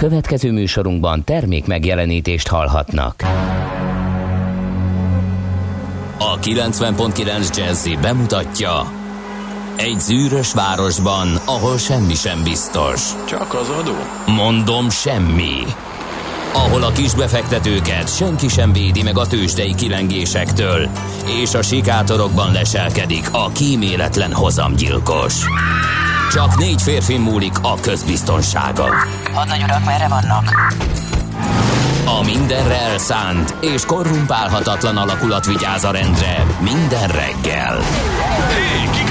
Következő műsorunkban termék megjelenítést hallhatnak. A 90.9 Jazzy bemutatja: Egy zűrös városban, ahol semmi sem biztos. Csak az adó? Mondom, semmi. Ahol a kisbefektetőket senki sem védi meg a tőzsdei kilengésektől, és a sikátorokban leselkedik a kíméletlen hozamgyilkos. Csak 4 férfi múlik a közbiztonsága. Hadnagy urak, merre vannak? A mindenre elszánt és korrumpálhatatlan alakulat vigyáz a rendre minden reggel. Hé, kik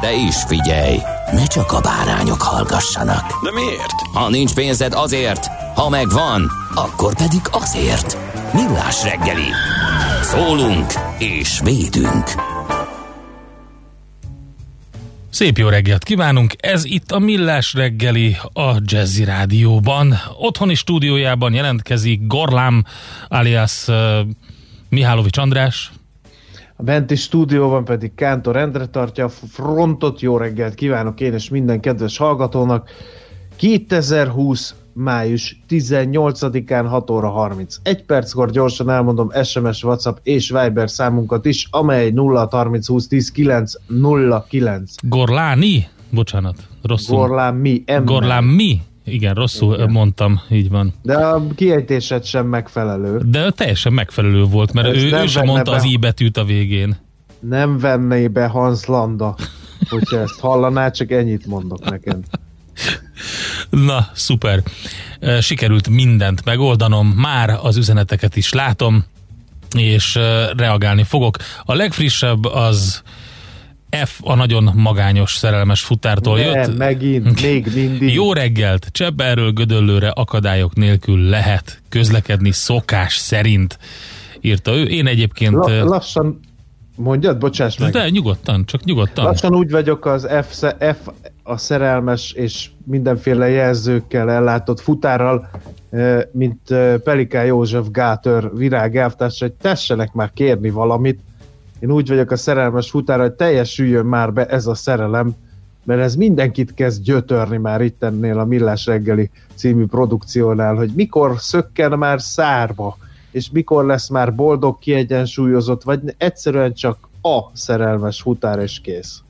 De is figyelj, ne csak a bárányok hallgassanak. De miért? Ha nincs pénzed, azért, ha megvan, akkor pedig azért. Millás reggeli. Szólunk és védünk. Szép jó reggelt kívánunk! Ez itt a Millás reggeli a Jazzy Rádióban. Otthoni stúdiójában jelentkezik Gorlám alias Mihálovics András. A benti stúdióban pedig Kántor Endre tartja a frontot. Jó reggelt kívánok én és minden kedves hallgatónak. 2020. május 18-án 6:31-kor gyorsan elmondom SMS, WhatsApp és Viber számunkat is, amely 0-30-20-10-9-09. Gorláni? Bocsánat, rosszul. Gorlámi. Gorlámi? Igen, rosszul igen. Mondtam, így van. De a kiejtésed sem megfelelő. De teljesen megfelelő volt, mert ő sem mondta az i betűt a végén. Nem venné be Hans Landa, hogyha ezt hallaná, csak ennyit mondok neked. Na, szuper. Sikerült mindent megoldanom, már az üzeneteket is látom, és reagálni fogok. A legfrissebb az F, a nagyon magányos szerelmes futártól jött. Megint, még mindig. Jó reggelt! Csepperről Gödöllőre akadályok nélkül lehet közlekedni szokás szerint, írta ő. Én egyébként... Lassan mondjad, bocsáss meg. De nyugodtan, csak nyugodtan. Lassan úgy vagyok az F a szerelmes és mindenféle jelzőkkel ellátott futárral, mint Peliká József gátőr virág elvtárs, hogy tessenek már kérni valamit. Én úgy vagyok a szerelmes futárral, hogy teljesüljön már be ez a szerelem, mert ez mindenkit kezd gyötörni már itt ennél a Millás reggeli című produkciónál, hogy mikor szökken már szárba, és mikor lesz már boldog, kiegyensúlyozott, vagy egyszerűen csak a szerelmes futár és kész.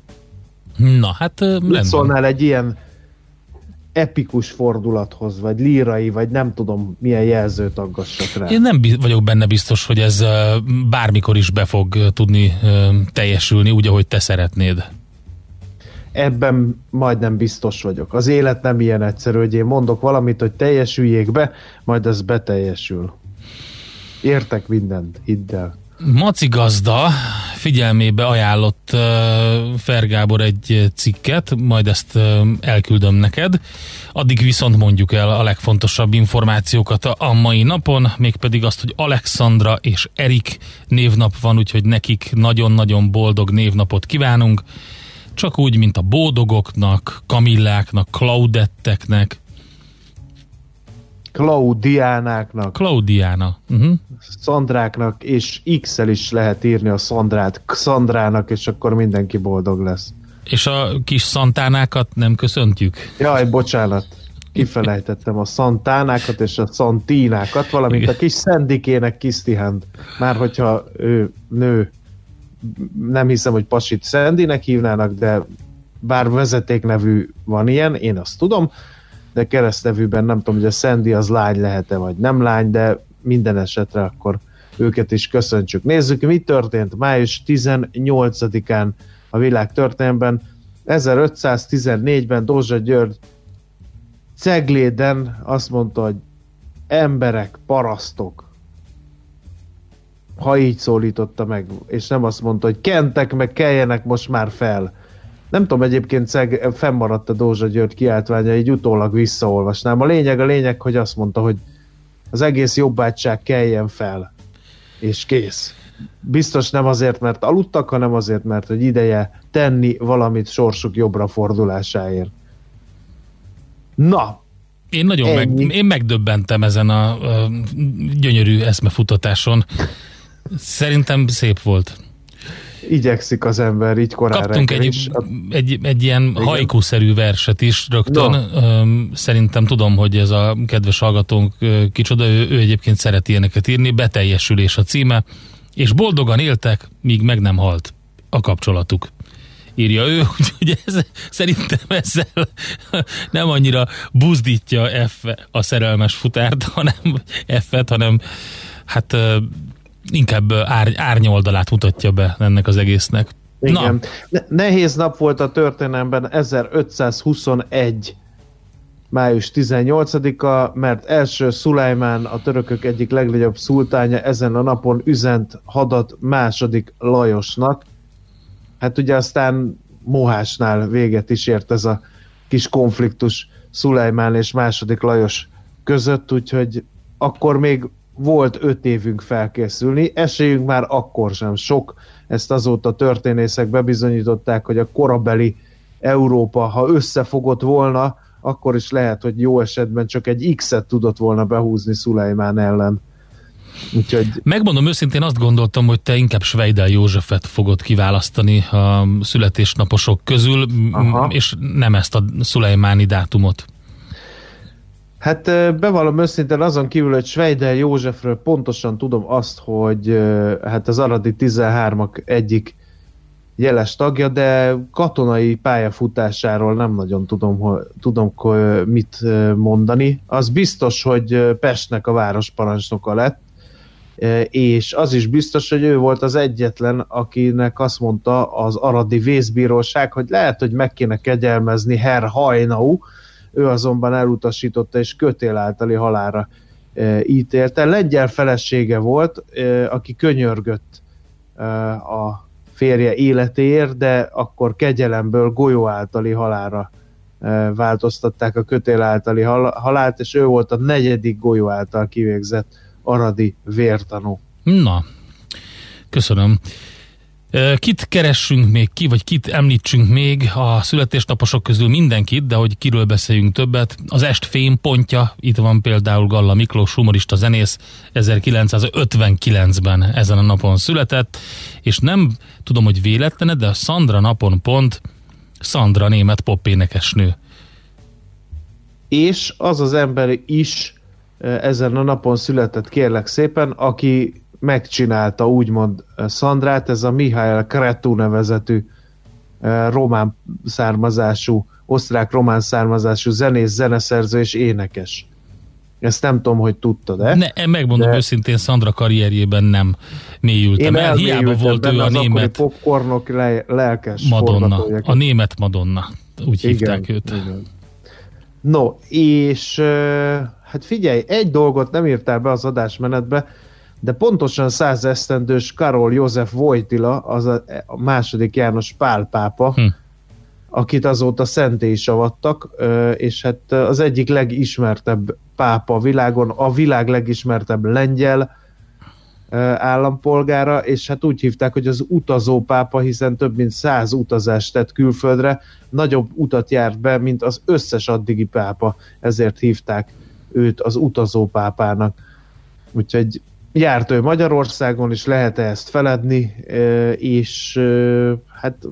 Na, hát... Mit szólnál egy ilyen epikus fordulathoz, vagy lírai, vagy nem tudom milyen jelzőt aggassak rá? Én nem vagyok benne biztos, hogy ez bármikor is be fog tudni teljesülni, úgy, ahogy te szeretnéd. Ebben majdnem biztos vagyok. Az élet nem ilyen egyszerű, hogy én mondok valamit, hogy teljesüljék be, majd ez beteljesül. Értek mindent, hidd el. Maci gazda figyelmébe ajánlott Fer Gábor egy cikket, majd ezt elküldöm neked. Addig viszont mondjuk el a legfontosabb információkat a mai napon, mégpedig azt, hogy Alexandra és Erik névnap van, úgyhogy nekik nagyon-nagyon boldog névnapot kívánunk. Csak úgy, mint a bódogoknak, Kamilláknak, Klaudetteknek, Claudianáknak, Claudiana. Uh-huh. Szandráknak, és X-el is lehet írni a Szandrát, Szandrának, és akkor mindenki boldog lesz. És a kis Szantánákat nem köszöntjük? Jaj, bocsánat, kifelejtettem a Szantánákat és a Szantínákat, valamint igen, a kis Szendikének Kisztihent. Már hogyha ő nő, nem hiszem, hogy pasit Szendinek hívnának, de bár vezetéknevű van ilyen, én azt tudom, de keresztnevűben nem tudom, hogy a Szendi az lány lehet-e, vagy nem lány, de minden esetre akkor őket is köszöntsük. Nézzük, mi történt május 18-án a világ történelemben. 1514-ben Dózsa György Cegléden azt mondta, hogy emberek, parasztok, ha így szólította meg, és nem azt mondta, hogy kentek meg, keljenek most már fel. Nem tudom, egyébként fennmaradt a Dózsa György kiáltványa, így utólag visszaolvasnám. A lényeg, hogy azt mondta, hogy az egész jobbágyság keljen fel, és kész. Biztos nem azért, mert aludtak, hanem azért, mert hogy ideje tenni valamit sorsuk jobbra fordulásáért. Na! Én nagyon megdöbbentem ezen a gyönyörű eszmefutatáson. Szerintem szép volt. Igyekszik az ember így korán. Kaptunk egy ilyen haiku-szerű verset is rögtön. No. Szerintem tudom, hogy ez a kedves hallgatónk kicsoda, ő egyébként szereti ilyeneket írni. Beteljesülés a címe. És boldogan éltek, míg meg nem halt a kapcsolatuk. Írja ő, úgyhogy szerintem ezzel nem annyira buzdítja F a szerelmes futárt, hanem F-et, hanem hát inkább árnyoldalát mutatja be ennek az egésznek. Igen. Na. Nehéz nap volt a történelemben 1521. május 18-a, mert első Szulejmán, a törökök egyik legnagyobb szultánja ezen a napon üzent hadat második Lajosnak. Hát ugye aztán Mohásnál véget is ért ez a kis konfliktus Szulejmán és második Lajos között, úgyhogy akkor még volt 5 évünk felkészülni, esélyünk már akkor sem sok. Ezt azóta történészek bebizonyították, hogy a korabeli Európa, ha összefogott volna, akkor is lehet, hogy jó esetben csak egy X-et tudott volna behúzni Szulejmán ellen. Úgyhogy... Megmondom őszintén, azt gondoltam, hogy te inkább Schweidel Józsefet fogod kiválasztani a születésnaposok közül, és nem ezt a szulejmáni dátumot. Hát bevallom őszintén, azon kívül, hogy Schweidel Józsefről pontosan tudom azt, hogy hát az aradi 13-ak egyik jeles tagja, de katonai pályafutásáról nem nagyon tudom mit mondani. Az biztos, hogy Pestnek a városparancsnoka lett, és az is biztos, hogy ő volt az egyetlen, akinek azt mondta az aradi vészbíróság, hogy lehet, hogy meg kéne kegyelmezni Herr Hajnau, ő azonban elutasította és kötél általi halálra ítélte. Lengyel felesége volt, aki könyörgött a férje életéért, de akkor kegyelemből golyó általi halálra változtatták a kötél általi halált, és ő volt a 4. golyó által kivégzett aradi vértanú. Na, köszönöm. Kit keressünk még ki, vagy kit említsünk még a születésnaposok közül? Mindenkit, de hogy kiről beszéljünk többet. Az est fénypontja, itt van például Galla Miklós, humorista zenész, 1959-ben ezen a napon született, és nem tudom, hogy véletlene, de a Szandra napon pont Szandra német popénekesnő. És az az ember is ezen a napon született, kérlek szépen, aki megcsinálta úgymond Szandrát, ez a Mihai Cretu nevezetű román származású, osztrák-román származású zenész, zeneszerző és énekes. Ezt nem tudom, hogy tudtad-e? Ne, megmondom őszintén, Szandra karrierjében nem mélyültem el, hiába volt ő a német popkornok lelkes Madonna, a német Madonna, úgy igen, hívták őt. Igen. No, és hát figyelj, egy dolgot nem írtál be az adásmenetbe, de pontosan 100 esztendős Karol József Wojtyla, az a második János Pál pápa, akit azóta szenté is avattak, és hát az egyik legismertebb pápa a világon, a világ legismertebb lengyel állampolgára, és hát úgy hívták, hogy az utazó pápa, hiszen több mint 100 utazást tett külföldre, nagyobb utat járt be, mint az összes addigi pápa, ezért hívták őt az utazó pápának. Úgyhogy járt ő Magyarországon, és lehet-e ezt feledni, és hát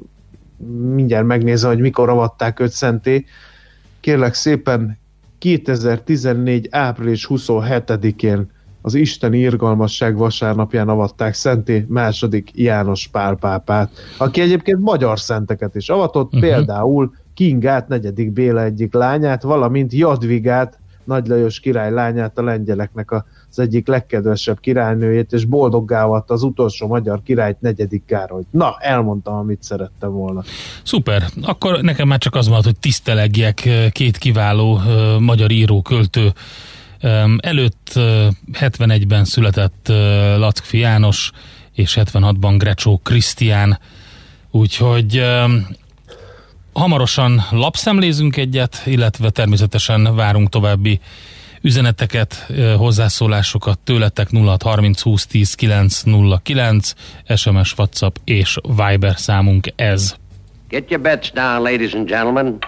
mindjárt megnézem, hogy mikor avatták őt szenté. Kérlek szépen, 2014. április 27-én, az isteni irgalmasság vasárnapján avatták szenté második János Pál pápát, aki egyébként magyar szenteket is avatott, például Kingát, negyedik Béla egyik lányát, valamint Jadwigát, Nagy Lajos király lányát, a lengyeleknek az egyik legkedvesebb királynőjét, és boldoggá vált az utolsó magyar királyt, negyedik Károlyt. Na, elmondtam, amit szerettem volna. Szuper, akkor nekem már csak az maradt, hogy tisztelegjek két kiváló magyar író, költő előtt. 71-ben született Lackfi János, és 76-ban Grecso Krisztián, úgyhogy... Hamarosan lapszemlézünk egyet, illetve természetesen várunk további Üzeneteket, hozzászólásokat tőletek 0630 20 10 909, SMS, WhatsApp és Viber számunk ez. Get your bets down, ladies and gentlemen.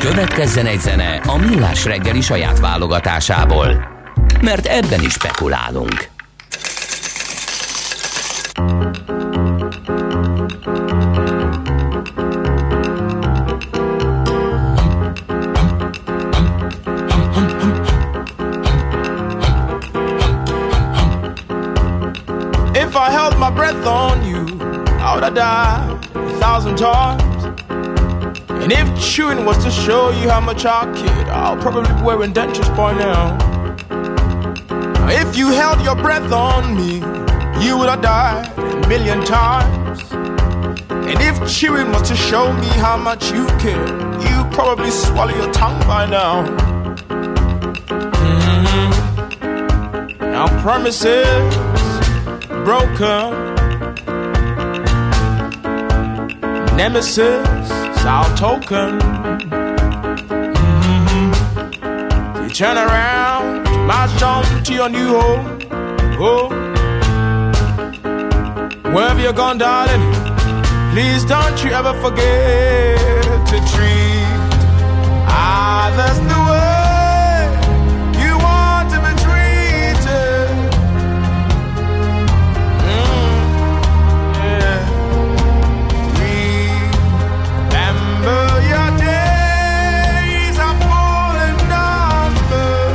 Következzen egy zene a Millás reggeli saját válogatásából, mert ebben is spekulálunk. If I held my breath on you, I would have died 1,000 times. And if chewing was to show you how much I cared, I'll probably be wearing dentures by now. If you held your breath on me, you would have died 1,000,000 times. And if chewing was to show me how much you care, you'd probably swallow your tongue by now. Mm-hmm. Now promises broken, nemesis our token. Mm-hmm. You turn around, march on to your new home. Oh, wherever you're gone, darling, please don't you ever forget to treat others the way you want to be treated. Remember your days are full in number.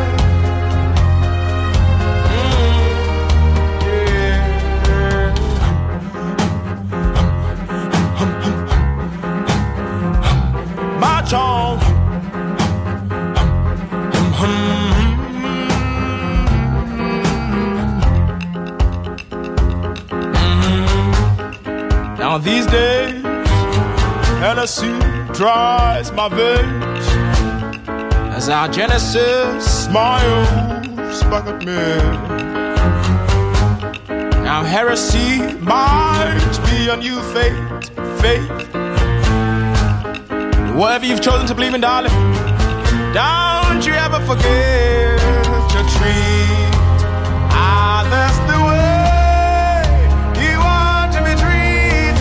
Yeah. March on. Now these days, Hennessy dries my veins as our Genesis smiles back at me. Now heresy might be a new faith. Whatever you've chosen to believe in, darling, don't you ever forget to treat others the way you want to be treated.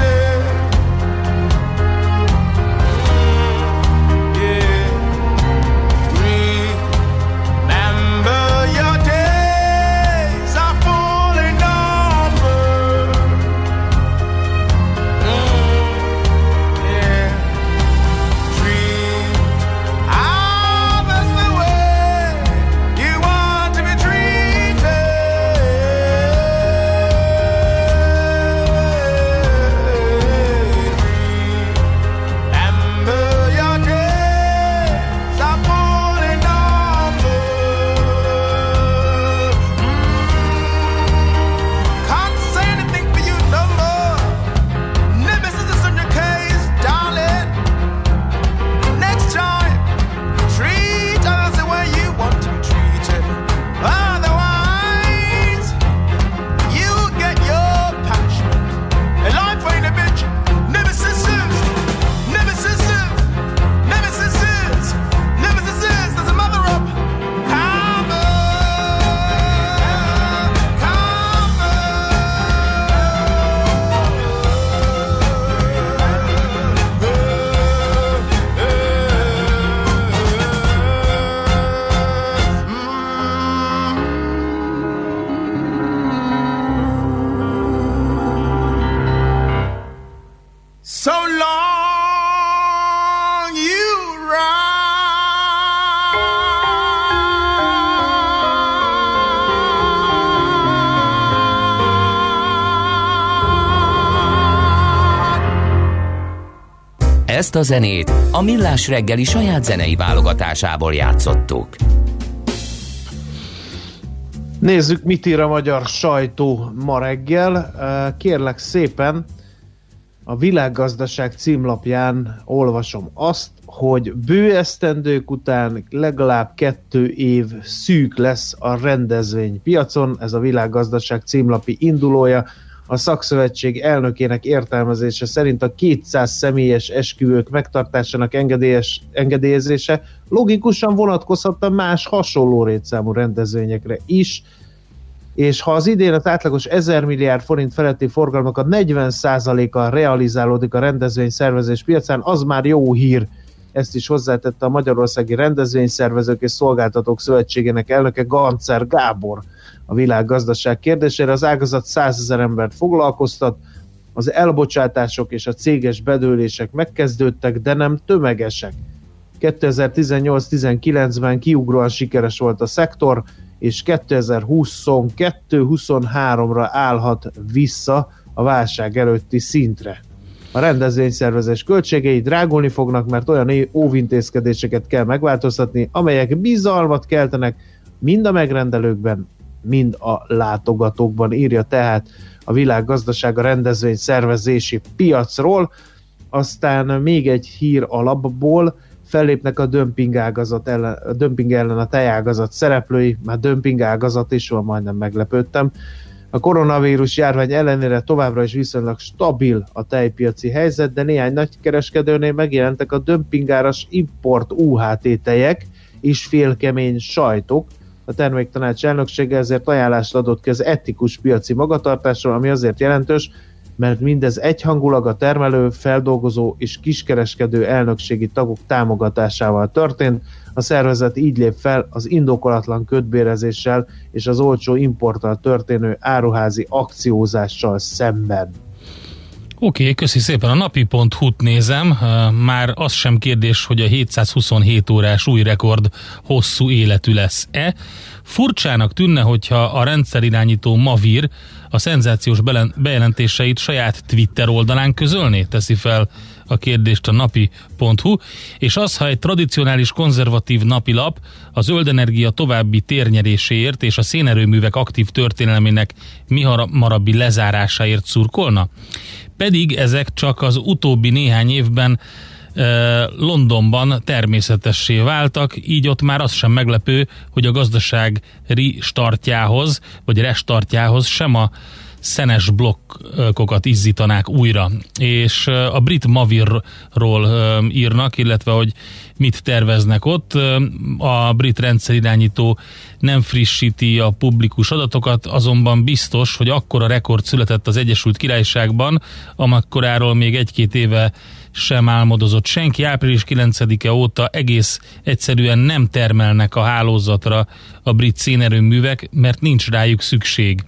Remember your days are full in number. Treat others the way you want to be treated. Remember your days are full in number. Can't say anything for you no more. Nemesis is in your case, darling. Next time, treat others the way you want to be treated. Otherwise, you get your punishment. And life ain't a bitch. Nemesis is, nemesis is, nemesis is, nemesis is. There's a mother up. So long, you Ezt a zenét a Millás reggeli saját zenei válogatásából játszottuk. Nézzük, mit ír a magyar sajtó ma reggel. Kérlek szépen, a Világgazdaság címlapján olvasom azt, hogy bő esztendők után legalább 2 év szűk lesz a rendezvénypiacon. Ez a Világgazdaság címlapi indulója, A szakszövetség elnökének értelmezése szerint a 200 személyes esküvők megtartásának engedélyezése logikusan vonatkozhat a más hasonló létszámú rendezvényekre is, és ha az idén az átlagos 1000 milliárd forint feletti forgalmak a 40%-a realizálódik a rendezvény szervezés piacán, az már jó hír. Ezt is hozzátette a Magyarországi Rendezvényszervezők és Szolgáltatók Szövetségének elnöke Gáncsér Gábor. A világgazdaság kérdésére az ágazat 100 000 embert foglalkoztat, az elbocsátások és a céges bedőlések megkezdődtek, de nem tömegesek. 2018-19-ben kiugróan sikeres volt a szektor, és 2022-23-ra állhat vissza a válság előtti szintre. A rendezvényszervezés költségei drágulni fognak, mert olyan óvintézkedéseket kell megváltoztatni, amelyek bizalmat keltenek mind a megrendelőkben, mind a látogatókban, írja tehát a világgazdaság a rendezvényszervezési piacról. Aztán még egy hír alapból: fellépnek a dömping ellen a tejágazat szereplői, már dömpingágazat is van, majdnem meglepődtem. A koronavírus járvány ellenére továbbra is viszonylag stabil a tejpiaci helyzet, de néhány nagykereskedőnél megjelentek a dömpingáras import UHT tejek és félkemény sajtok. A terméktanács elnöksége ezért ajánlást adott ki az etikus piaci magatartásról, ami azért jelentős, mert mindez egyhangulag a termelő, feldolgozó és kiskereskedő elnökségi tagok támogatásával történt. A szervezet így lép fel az indokolatlan kötbérezéssel és az olcsó importtal történő áruházi akciózással szemben. Oké, köszi szépen. A napi.hu-t nézem. Már az sem kérdés, hogy a 727 órás új rekord hosszú életű lesz-e. Furcsának tűnne, hogyha a rendszerirányító Mavir a szenzációs bejelentéseit saját Twitter oldalán közölné, teszi fel a kérdést a napi.hu, és az, ha egy tradicionális konzervatív napilap a zöld energia további térnyeréséért és a szénerőművek aktív történelmének mihamarabbi lezárásáért szurkolna. Pedig ezek csak az utóbbi néhány évben Londonban természetessé váltak, így ott már az sem meglepő, hogy a gazdaság restartjához sem a szenes blokkokat izzítanák újra. És a brit Mavirról írnak, illetve hogy mit terveznek ott. A brit rendszerirányító nem frissíti a publikus adatokat, azonban biztos, hogy akkora rekord született az Egyesült Királyságban, amakkoráról még egy-két éve sem álmodozott senki. Április 9-e óta egész egyszerűen nem termelnek a hálózatra a brit szénerőművek, mert nincs rájuk szükség.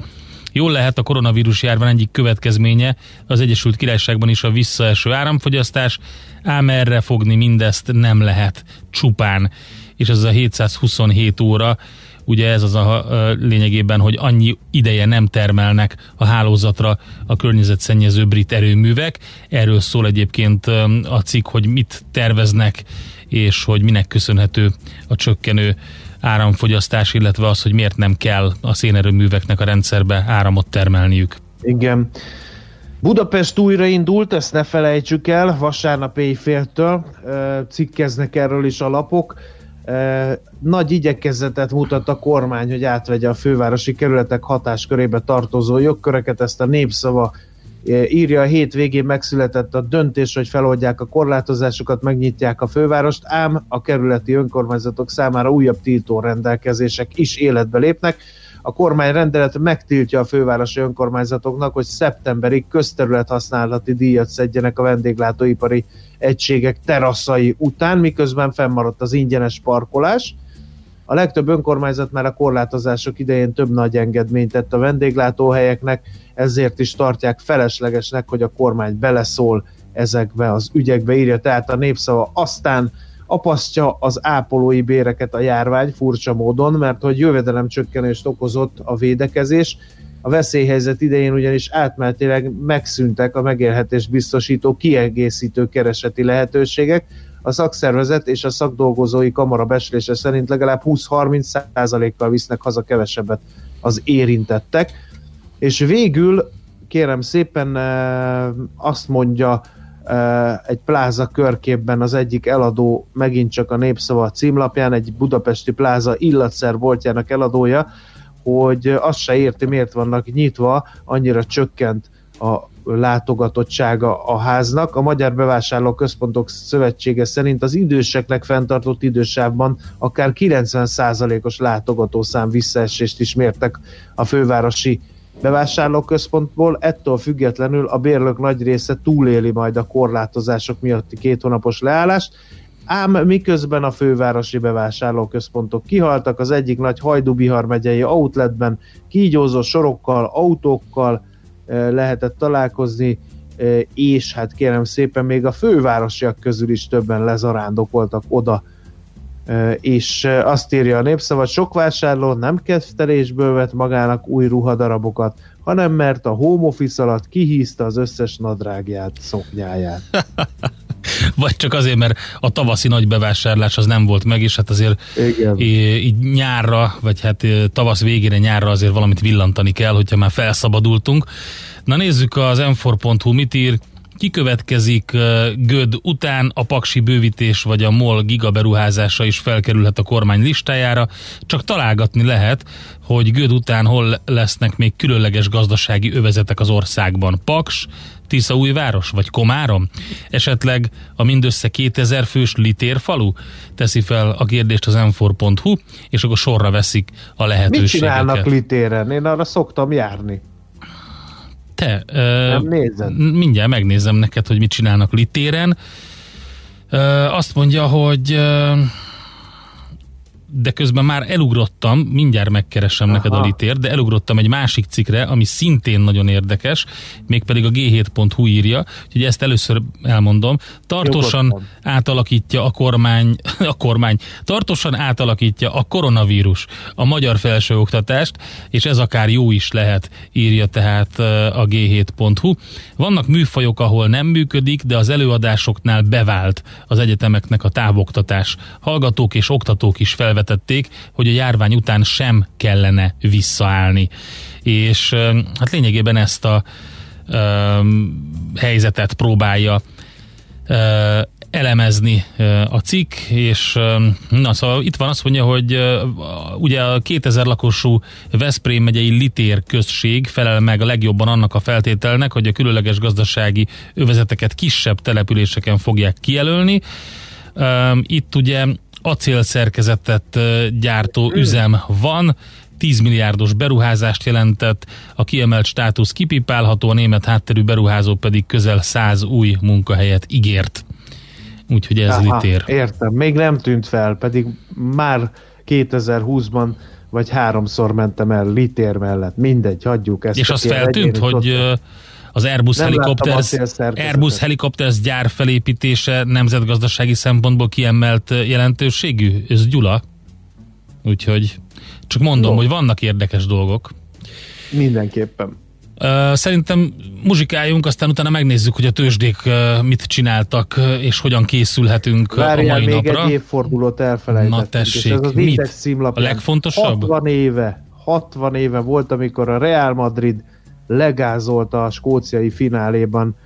Jól lehet, a koronavírus járvány egyik következménye az Egyesült Királyságban is a visszaeső áramfogyasztás, ám erre fogni mindezt nem lehet csupán. És ez a 727 óra, ugye ez az a lényegében, hogy annyi ideje nem termelnek a hálózatra a környezetszennyező brit erőművek. Erről szól egyébként a cikk, hogy mit terveznek, és hogy minek köszönhető a csökkenő áramfogyasztás, illetve az, hogy miért nem kell a szénerőműveknek a rendszerbe áramot termelniük. Igen. Budapest újraindult, ezt ne felejtsük el, vasárnap éjféltől cikkeznek erről is a lapok. Nagy igyekezetet mutat a kormány, hogy átvegye a fővárosi kerületek hatáskörébe tartozó jogköröket, ezt a Népszava írja. A hétvégén megszületett a döntés, hogy feloldják a korlátozásokat, megnyitják a fővárost, ám a kerületi önkormányzatok számára újabb tiltó rendelkezések is életbe lépnek. A kormányrendelet megtiltja a fővárosi önkormányzatoknak, hogy szeptemberig közterülethasználati díjat szedjenek a vendéglátóipari egységek teraszai után, miközben fennmaradt az ingyenes parkolás. A legtöbb önkormányzat már a korlátozások idején több nagy engedményt tett a vendéglátóhelyeknek, ezért is tartják feleslegesnek, hogy a kormány beleszól ezekbe az ügyekbe, írja tehát a Népszava. Aztán apasztja az ápolói béreket a járvány furcsa módon, mert hogy jövedelemcsökkenést okozott a védekezés. A veszélyhelyzet idején ugyanis átmenetileg megszűntek a megélhetés biztosító kiegészítő kereseti lehetőségek. A szakszervezet és a szakdolgozói kamara becslése szerint legalább 20-30%-kal visznek haza kevesebbet az érintettek. És végül, kérem szépen, azt mondja egy pláza körképben az egyik eladó, megint csak a Népszava címlapján, egy budapesti pláza illatszerboltjának eladója, hogy azt se érti, miért vannak nyitva, annyira csökkent a látogatottsága a háznak. A Magyar Bevásárlóközpontok Szövetsége szerint az időseknek fenntartott idősávban akár 90%-os látogatószám visszaesést is mértek a fővárosi bevásárlóközpontból, ettől függetlenül a bérlők nagy része túléli majd a korlátozások miatti 2 hónapos leállást, ám miközben a fővárosi bevásárlóközpontok kihaltak, az egyik nagy Hajdú-Bihar megyei outletben kígyózó sorokkal, autókkal lehetett találkozni, és hát kérem szépen még a fővárosiak közül is többen lezarándokoltak oda, és azt írja a Népszava, sok vásárló nem keftelésből vett magának új ruhadarabokat, hanem mert a home office alatt kihízta az összes nadrágját, szoknyáját. Vagy csak azért, mert a tavaszi nagy bevásárlás az nem volt meg, és hát azért így nyárra, vagy hát tavasz végére nyárra azért valamit villantani kell, hogyha már felszabadultunk. Na nézzük az m4.hu mit ír. Kikövetkezik Göd után, a paksi bővítés vagy a MOL gigaberuházása is felkerülhet a kormány listájára, csak találgatni lehet, hogy Göd után hol lesznek még különleges gazdasági övezetek az országban. Paks, Tiszaújváros vagy Komárom? Esetleg a mindössze 2000 fős Litérfalu? Teszi fel a kérdést az m4.hu, és akkor sorra veszik a lehetőségeket. Mit csinálnak Litéren? Én arra szoktam járni. Te, mindjárt megnézem neked, hogy mit csinálnak Litéren. Azt mondja, hogy de közben már elugrottam, mindjárt megkeresem neked a Litért, de elugrottam egy másik cikkre, ami szintén nagyon érdekes, mégpedig a g7.hu írja, úgyhogy ezt először elmondom. Tartósan átalakítja a koronavírus a magyar felsőoktatást, és ez akár jó is lehet, írja tehát a g7.hu. Vannak műfajok, ahol nem működik, de az előadásoknál bevált az egyetemeknek a távoktatás. Hallgatók és oktatók is felvették, hogy a járvány után sem kellene visszaállni. És hát lényegében ezt a helyzetet próbálja elemezni a cikk, és na, szóval itt van, azt mondja, hogy ugye a 2000 lakosú Veszprém megyei Litér község felel meg a legjobban annak a feltételnek, hogy a különleges gazdasági övezeteket kisebb településeken fogják kijelölni. Itt ugye acélszerkezetet gyártó üzem van, 10 milliárdos beruházást jelentett, a kiemelt státusz kipipálható, a német hátterű beruházó pedig közel 100 új munkahelyet ígért. Úgyhogy ez Litér. Értem, még nem tűnt fel, pedig már 2020-ban vagy 3-szor mentem el Litér mellett. Mindegy, hagyjuk ezt. És azt feltűnt, hogy az Airbus Helicopters gyár felépítése nemzetgazdasági szempontból kiemelt jelentőségű? Ez Gyula. Úgyhogy csak mondom, hogy vannak érdekes dolgok. Mindenképpen. Szerintem muzsikáljunk, aztán utána megnézzük, hogy a tőzsdék mit csináltak, és hogyan készülhetünk a mai napra. Várjál, még egy évfordulót elfelejtettünk. Na tessék, ez az Index címlapján. A legfontosabb? 60 éve volt, amikor a Real Madrid legázolta a skóciai fináléban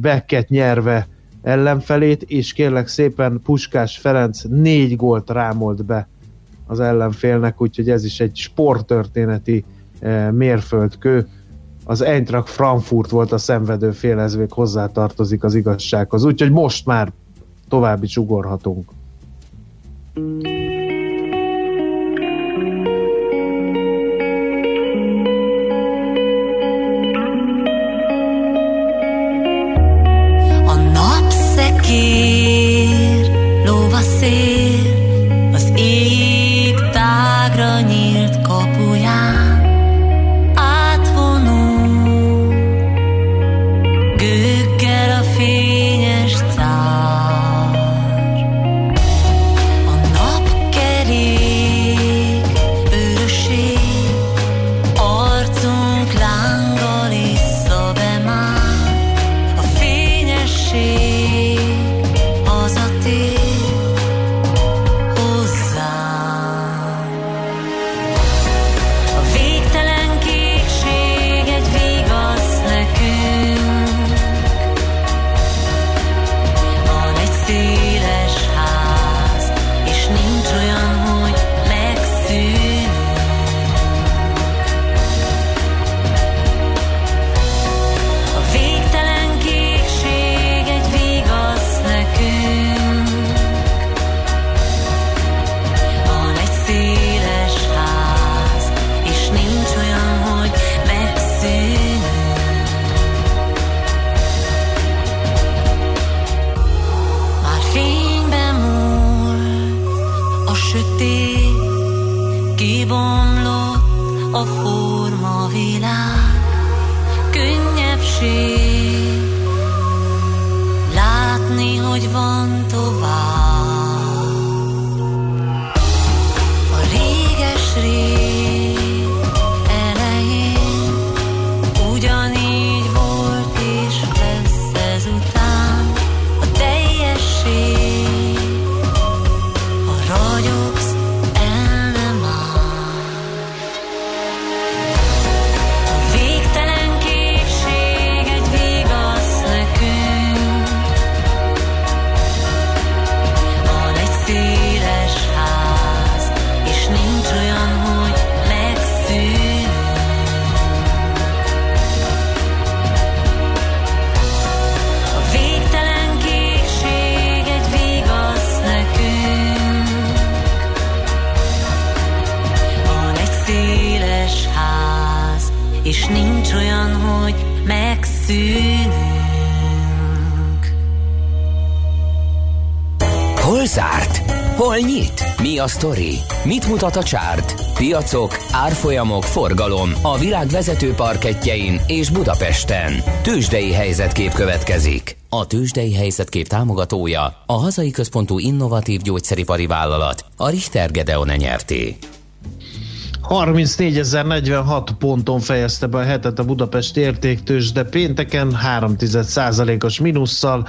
Beckett nyerve ellenfelét, és kérlek szépen Puskás Ferenc 4 gólt rámolt be az ellenfélnek, úgyhogy ez is egy sporttörténeti mérföldkő. Az Eintracht Frankfurt volt a szenvedő fél, ez még hozzátartozik az igazsághoz, úgyhogy most már tovább is ugorhatunk. a forma világ könnyebbség, látni, hogy van tovább. A réges rég elején ugyanígy volt és lesz ezután a teljesség, ha ragyogsz. És nincs olyan, hogy megszűnünk. Hol zárt? Hol nyit? Mi a sztori? Mit mutat a csárt? Piacok, árfolyamok, forgalom a világ vezető parkettjein és Budapesten. Tőzsdei helyzetkép következik. A Tőzsdei helyzetkép támogatója a hazai központú innovatív gyógyszeripari vállalat, a Richter Gedeon nyerté. 34.046 ponton fejezte be a hetet a Budapest értéktőzsde pénteken 0,3%-os mínusszal.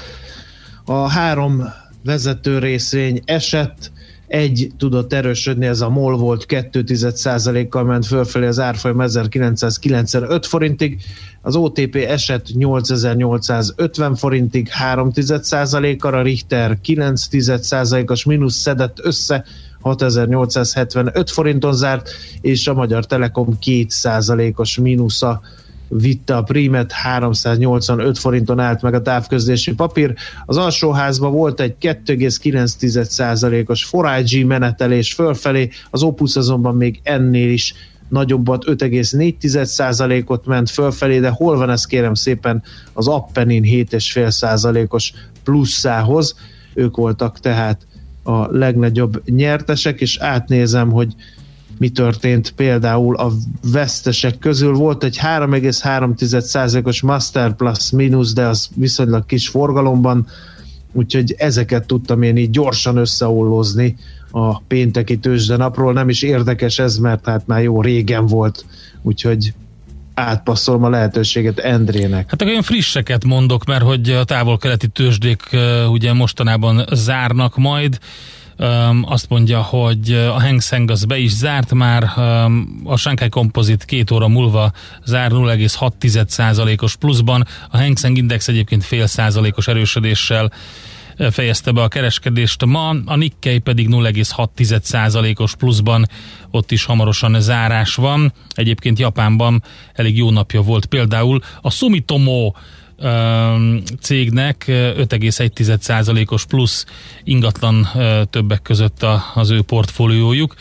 A három vezető részvény esett, egy tudott erősödni, ez a MOL volt, 0,2%-kal ment fölfelé az árfolyam 1995 forintig, az OTP esett 8.850 forintig 0,3%-kal, a Richter 9,1%-os mínusz szedett össze, 6.875 forinton zárt, és a Magyar Telekom 2%-os mínusza vitte a prímet, 385 forinton állt meg a távközlési papír. Az alsóházban volt egy 2,9%-os forágyi menetelés fölfelé, az Opus azonban még ennél is nagyobbat, 5,4%-ot ment fölfelé, de hol van ez kérem szépen az Appenin 7,5%-os plusszához. Ők voltak tehát a legnagyobb nyertesek, és átnézem, hogy mi történt például a vesztesek közül. Volt egy 3,3%-os Master Plus mínusz, de az viszonylag kis forgalomban, úgyhogy ezeket tudtam én így gyorsan összeollózni a pénteki tőzsdenapról. Nem is érdekes ez, mert hát már jó régen volt, úgyhogy átpasszolom a lehetőséget Endrének. Hát akkor én frisseket mondok, mert hogy a távol-keleti tőzsdék ugye mostanában zárnak majd. Azt mondja, hogy a Hang Seng az be is zárt már, a Shanghai Composite 2 óra múlva zár 0,6%-os pluszban, a Hang Seng Index egyébként 0,5%-os erősödéssel fejezte be a kereskedést ma, a Nikkei pedig 0,6%-os pluszban, ott is hamarosan zárás van. Egyébként Japánban elég jó napja volt például a Sumitomo cégnek, 5,1%-os plusz ingatlan többek között az ő portfóliójuk,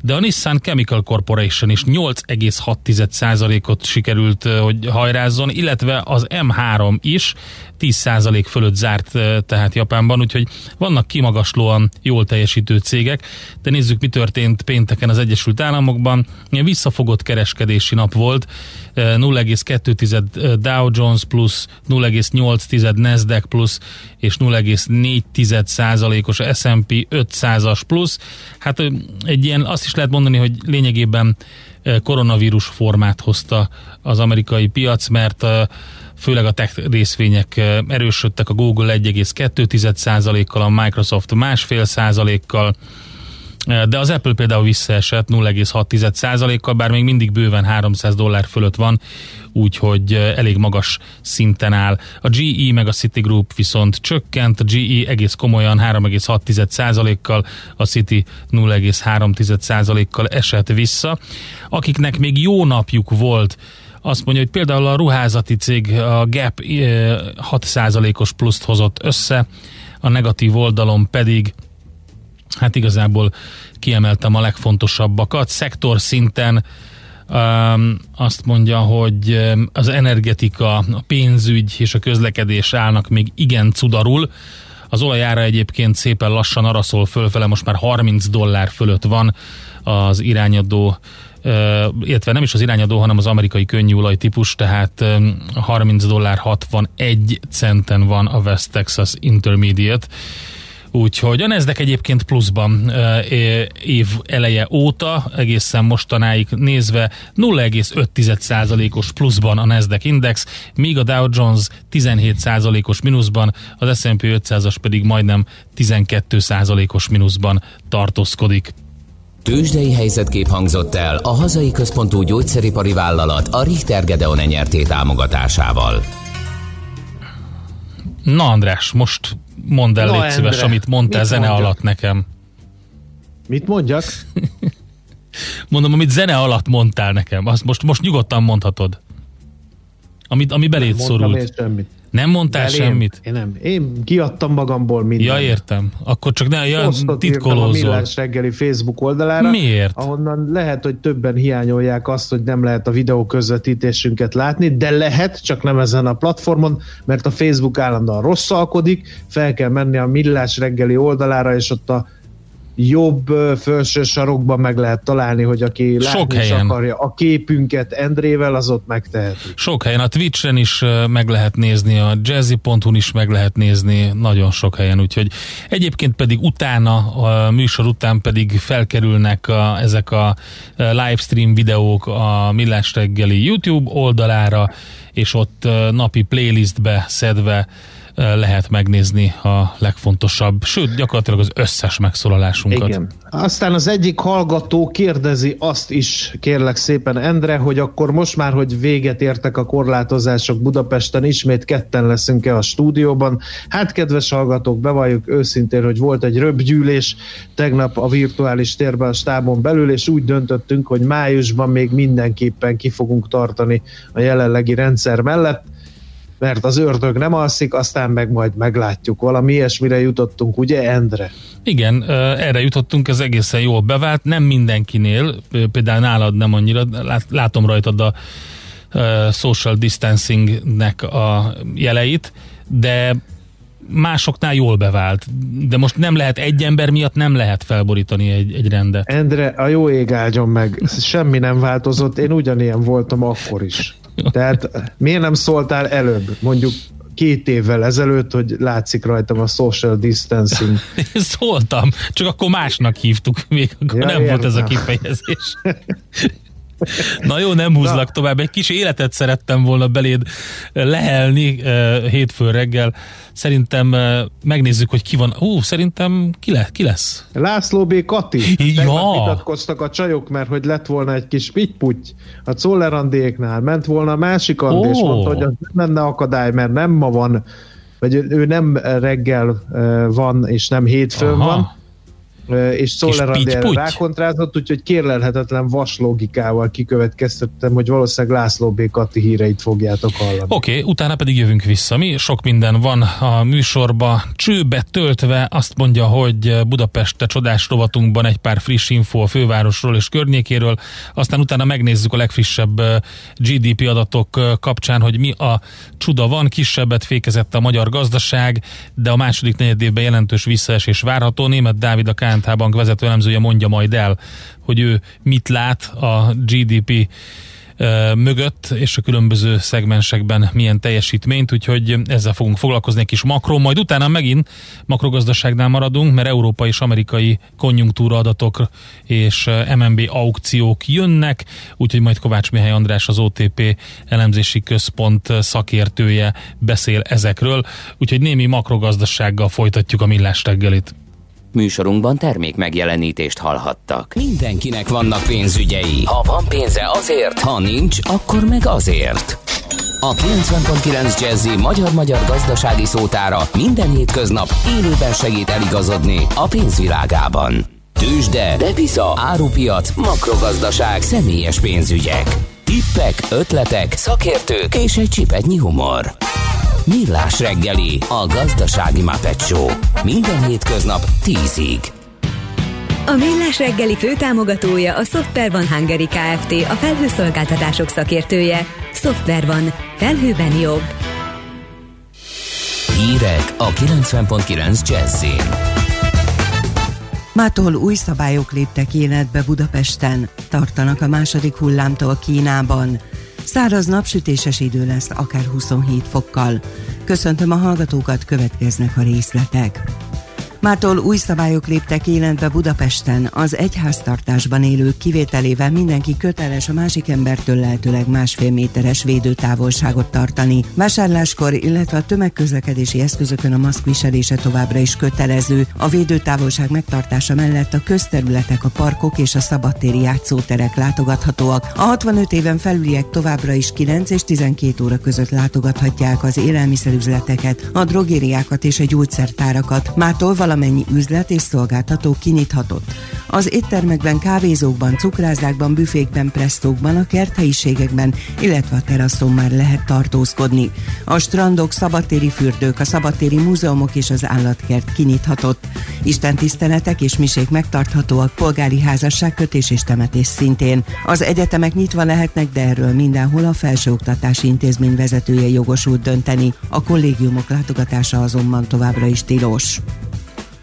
de a Nissan Chemical Corporation is 8,6%-ot sikerült, hogy hajrázzon, illetve az M3 is 10% fölött zárt tehát Japánban, úgyhogy vannak kimagaslóan jól teljesítő cégek, de nézzük, mi történt pénteken az Egyesült Államokban. Ilyen visszafogott kereskedési nap volt, 0,2 Dow Jones plusz, 0,8 Nasdaq plusz, és 0,4%-os S&P 500-as plusz. Hát egy ilyen, azt is lehet mondani, hogy lényegében koronavírus formát hozta az amerikai piac, mert főleg a tech részvények erősödtek, a Google 1,2%-kal, a Microsoft 1,5%-kal, de az Apple például visszaesett 0,6%-kal, bár még mindig bőven $300 fölött van, úgyhogy elég magas szinten áll. A GE meg a Citigroup viszont csökkent, a GE egész komolyan 3,6%-kal, a Citi 0,3%-kal esett vissza. Akiknek még jó napjuk volt, azt mondja, hogy például a ruházati cég, a Gap 6%-os pluszt hozott össze, a negatív oldalon pedig hát igazából kiemeltem a legfontosabbakat. Szektor szinten azt mondja, hogy az energetika, a pénzügy és a közlekedés állnak még igen cudarul. Az olajára egyébként szépen lassan araszol fölfele, most már $30 fölött van az irányadó illetve nem is az irányadó, hanem az amerikai könnyűolaj típus, tehát $30.61 van a West Texas Intermediate. Úgyhogy a NASDAQ egyébként pluszban év eleje óta, egészen mostanáig nézve 0,5%-os pluszban a NASDAQ index, míg a Dow Jones 17%-os mínuszban, az S&P 500-as pedig majdnem 12%-os mínuszban tartózkodik. Tőzsdei helyzetkép hangzott el a hazai központú gyógyszeripari vállalat a Richter Gedeon nyerté támogatásával. Na András, most mondd el, légy szíves, amit mondtál zene alatt nekem. Mit mondjak? Mondom, amit zene alatt mondtál nekem. Azt most nyugodtan mondhatod. Ami beléd szorult. Nem mondtál semmit? Én kiadtam magamból mindent. Ja, értem. Akkor csak ne titkolózol. A Millás reggeli Facebook oldalára. Miért? Ahonnan lehet, hogy többen hiányolják azt, hogy nem lehet a videó közvetítésünket látni, de lehet, csak nem ezen a platformon, mert a Facebook állandóan rosszalkodik, fel kell menni a Millás reggeli oldalára, és ott a jobb felső sarokban meg lehet találni, hogy aki látni is akarja a képünket Endrével, az ott megteheti. Sok helyen, a Twitch-en is meg lehet nézni, a jazzy.hu-n is meg lehet nézni, nagyon sok helyen, úgyhogy egyébként pedig utána, a műsor után pedig felkerülnek ezek a livestream videók a Millás reggeli YouTube oldalára, és ott napi playlistbe szedve lehet megnézni a legfontosabb, sőt, gyakorlatilag az összes megszólalásunkat. Igen. Aztán az egyik hallgató kérdezi azt is, kérlek szépen Endre, hogy akkor most már, hogy véget értek a korlátozások Budapesten, ismét ketten leszünk-e a stúdióban? Hát, kedves hallgatók, bevalljuk őszintén, hogy volt egy röpgyűlés tegnap a virtuális térben a stábon belül, és úgy döntöttünk, hogy májusban még mindenképpen ki fogunk tartani a jelenlegi rendszer mellett, mert az ördög nem alszik, aztán meg majd meglátjuk. Valami ilyesmire jutottunk, ugye Endre? Igen, erre jutottunk, ez egészen jól bevált, nem mindenkinél, például nálad nem annyira, látom rajtad a social distancingnek a jeleit, de másoknál jól bevált. De most nem lehet, egy ember miatt nem lehet felborítani egy rendet. Endre, a jó ég áldjon meg, semmi nem változott, én ugyanilyen voltam akkor is. Tehát miért nem szóltál előbb, mondjuk 2 évvel ezelőtt, hogy látszik rajtam a social distancing? Én szóltam, csak akkor másnak hívtuk még, akkor ja, nem értem. Volt ez a kifejezés. Na jó, nem húzlak tovább, egy kis életet szerettem volna beléd lehelni hétfőn reggel. Szerintem megnézzük, hogy ki van. Szerintem ki lesz? László B. Kati. Vitatkoztak a csajok, mert hogy lett volna egy kis pitty-putty a Czoller Andéknál. Ment volna a másik Andi, és mondta, hogy az nem lenne akadály, mert nem ma van, vagy ő nem reggel van, és nem hétfőn van. És Szoller Andéra rákontrázott, úgyhogy kérlelhetetlen vas logikával kikövetkeztettem, hogy valószínűleg László B. Kati híreit fogjátok hallani. Oké, utána pedig jövünk vissza. Mi sok minden van a műsorba csőbe töltve. Azt mondja, hogy Budapest csodás rovatunkban egy pár friss info a fővárosról és környékéről, aztán utána megnézzük a legfrissebb GDP adatok kapcsán, hogy mi a csuda van. Kisebbet fékezett a magyar gazdaság, de a második negyedévben jelentős visszaesés várható. Németh Dávid, a KNTH Bank vezető elemzője mondja majd el, hogy ő mit lát a GDP mögött, és a különböző szegmensekben milyen teljesítményt, úgyhogy ezzel fogunk foglalkozni, egy kis makro, majd utána megint makrogazdaságnál maradunk, mert európai és amerikai konjunktúraadatok és MNB aukciók jönnek, úgyhogy majd Kovács Mihály András, az OTP elemzési központ szakértője beszél ezekről, úgyhogy némi makrogazdasággal folytatjuk a Millás reggelit. Műsorunkban termék megjelenítést hallhattak. Mindenkinek vannak pénzügyei. Ha van pénze azért, ha nincs, akkor meg azért. A 90.9 Jazzy magyar-magyar gazdasági szótára minden hétköznap élőben segít eligazodni a pénzvilágában. Tőzsde, depisza, árupiac, makrogazdaság, személyes pénzügyek, tippek, ötletek, szakértők és egy csipetnyi humor. Millás reggeli, a gazdasági Muppet Show. Minden hétköznap 10-ig. A Millás reggeli főtámogatója a Software One Hungary Kft., a felhőszolgáltatások szakértője. Software One. Felhőben jobb. Hírek a 90.9 Jazzy. Mától új szabályok léptek életbe Budapesten, tartanak a második hullámtól Kínában. Száraz napsütéses idő lesz, akár 27 fokkal. Köszöntöm a hallgatókat, következnek a részletek. Mától új szabályok léptek életbe Budapesten, az egyháztartásban élők kivételével mindenki köteles a másik embertől lehetőleg 1,5 méteres védőtávolságot tartani. Vásárláskor, illetve a tömegközlekedési eszközökön a maszk viselése továbbra is kötelező. A védőtávolság megtartása mellett a közterületek, a parkok és a szabadtéri játszóterek látogathatóak. A 65 éven felüliek továbbra is 9 és 12 óra között látogathatják az élelmiszerüzleteket, a drogériákat és a gyógyszertárakat. Mától valamennyi üzlet és szolgáltató kinyithatott. Az éttermekben, kávézókban, cukrászdákban, büfékben, presszókban, a kerthelyiségekben, illetve a teraszon már lehet tartózkodni. A strandok, szabadtéri fürdők, a szabadtéri múzeumok és az állatkert kinyithatott. Istentiszteletek és misék megtarthatóak, polgári házasságkötés és temetés szintén. Az egyetemek nyitva lehetnek, de erről mindenhol a felsőoktatási intézmény vezetője jogosult dönteni. A kollégiumok látogatása azonban továbbra is tilos.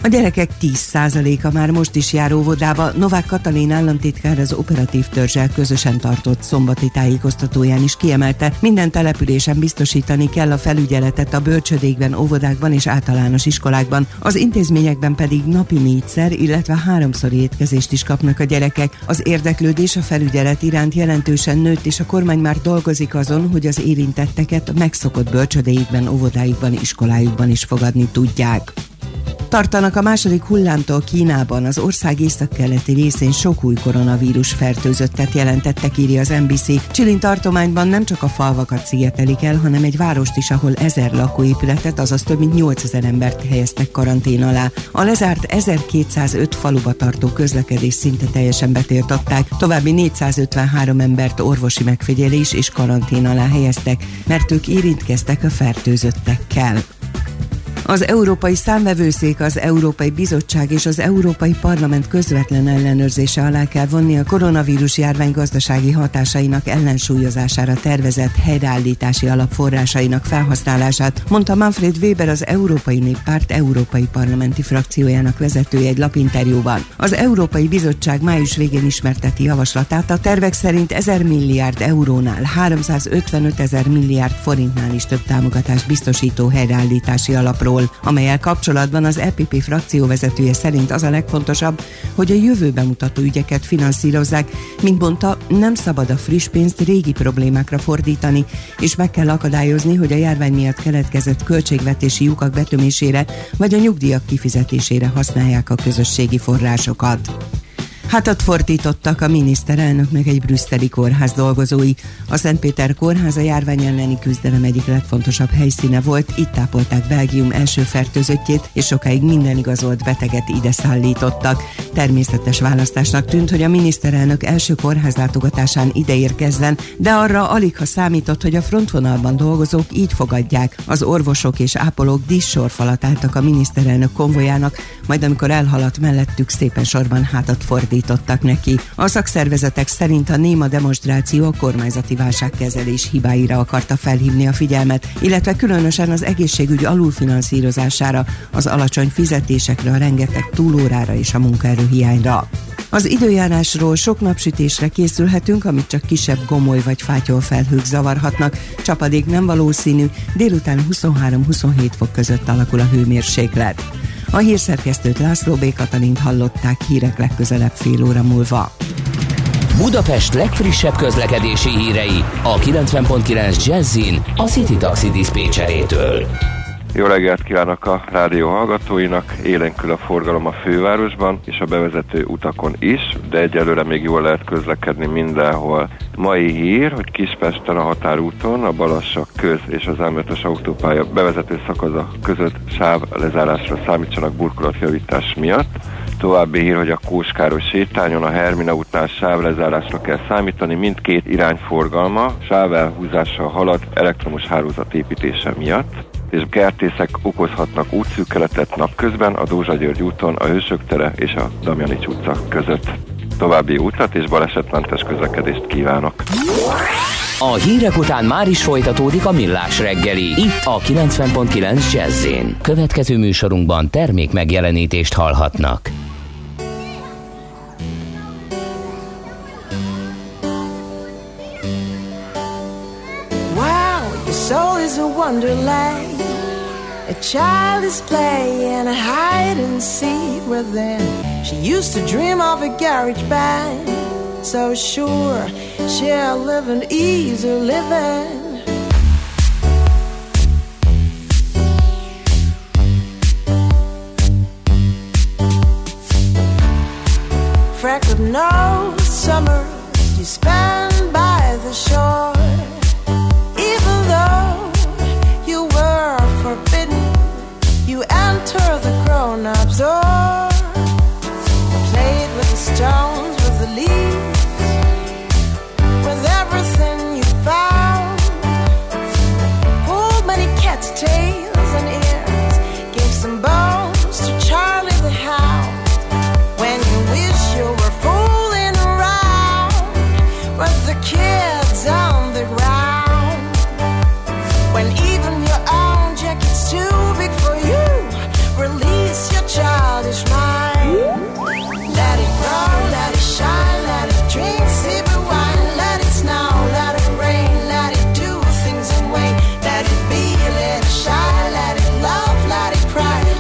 A gyerekek 10%-a már most is jár óvodába. Novák Katalin államtitkár az operatív törzsel közösen tartott szombati tájékoztatóján is kiemelte, minden településen biztosítani kell a felügyeletet a bölcsödékben, óvodákban és általános iskolákban. Az intézményekben pedig napi 4-szer, illetve 3-szori étkezést is kapnak a gyerekek. Az érdeklődés a felügyelet iránt jelentősen nőtt, és a kormány már dolgozik azon, hogy az érintetteket megszokott bölcsödéikben, óvodáikban, iskolájukban is fogadni tudják. Tartanak a második hullámtól Kínában, az ország északkeleti részén sok új koronavírus fertőzöttet jelentettek, írja az NBC. Csilin tartományban nem csak a falvakat szigetelik el, hanem egy várost is, ahol 1000 lakóépületet, azaz több mint 8000 embert helyeztek karantén alá. A lezárt 1205 faluba tartó közlekedés szinte teljesen betiltották, további 453 embert orvosi megfigyelés és karantén alá helyeztek, mert ők érintkeztek a fertőzöttekkel. Az Európai Számvevőszék, az Európai Bizottság és az Európai Parlament közvetlen ellenőrzése alá kell vonni a koronavírus járvány gazdasági hatásainak ellensúlyozására tervezett helyreállítási alapforrásainak felhasználását, mondta Manfred Weber, az Európai Néppárt európai parlamenti frakciójának vezetője egy lapinterjúban. Az Európai Bizottság május végén ismerteti javaslatát, a tervek szerint 1000 milliárd eurónál 355 ezer milliárd forintnál is több támogatást biztosító helyreállítási alapról, amelyel kapcsolatban az EPP frakció vezetője szerint az a legfontosabb, hogy a jövőbe mutató ügyeket finanszírozzák. Mint mondta, nem szabad a friss pénzt régi problémákra fordítani, és meg kell akadályozni, hogy a járvány miatt keletkezett költségvetési lyukak betömésére vagy a nyugdíjak kifizetésére használják a közösségi forrásokat. Hátat fordítottak a miniszterelnöknek egy brüsszeli kórház dolgozói. A Szentpéter kórház a járvány elleni küzdelem egyik legfontosabb helyszíne volt, itt tápolták Belgium első fertőzöttjét, és sokáig minden igazolt beteget ide szállítottak. Természetes választásnak tűnt, hogy a miniszterelnök első kórházlátogatásán ide érkezzen, de arra aligha számított, hogy a frontvonalban dolgozók így fogadják. Az orvosok és ápolók díszsorfalat álltak a miniszterelnök konvojának, majd amikor elhaladt mellettük, szépen sorban hátat fordítottak neki. A szakszervezetek szerint a néma demonstráció a kormányzati válságkezelés hibáira akarta felhívni a figyelmet, illetve különösen az egészségügy alulfinanszírozására, az alacsony fizetésekre, a rengeteg túlórára és a munkaerőhiányra. Az időjárásról: sok napsütésre készülhetünk, amit csak kisebb gomoly vagy fátyol felhők zavarhatnak, csapadék nem valószínű, délután 23-27 fok között alakul a hőmérséklet. A hírszerkesztőt, László B. Katalint hallották, hírek legközelebb fél óra múlva. Budapest legfrissebb közlekedési hírei a 90.9 Jazzin a City Taxi diszpécserétől. Jó reggelt kívánok a rádió hallgatóinak! Élénkül a forgalom a fővárosban és a bevezető utakon is, de egyelőre még jól lehet közlekedni mindenhol. Mai hír, hogy Kispesten a Határúton, a Balassak köz és az M5-ös autópálya bevezető szakasza között sáv lezárásra számítsanak burkolatjavítás miatt. További hír, hogy a Kóskároly sétányon, a Hermina útnál sávlezárásra kell számítani, mindkét irány forgalma sávelhúzással halad elektromos hálózat építése miatt, és kertészek okozhatnak útszűkeletet napközben a Dózsa György úton, a Hősök tere és a Damjanics utca között. További utat és balesetmentes közlekedést kívánok! A hírek után már is folytatódik a Millás reggeli, itt a 90.9 Jazz-én. Következő műsorunkban termék megjelenítést hallhatnak. is a wonderland. A child is playing a hide and seek with them. She used to dream of a garage band, so sure she'll live an easy living. Freckled nose summers you spend by the shore. Even though you were forbidden, you enter the grown-ups' door. Played with the stones, with the leaves, with everything you found. Pulled many cats' tails and ears, gave some bones to Charlie the Hound. When you wish you were fooling around with the kids on the ground. When even your own jacket's too big for you, release your childish mind. Let it grow, let it shine, let it drink, sip and wine. Let it snow, let it rain, let it do things in vain. Let it be, let it shine, let it love, let it cry.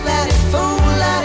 Let it fool, let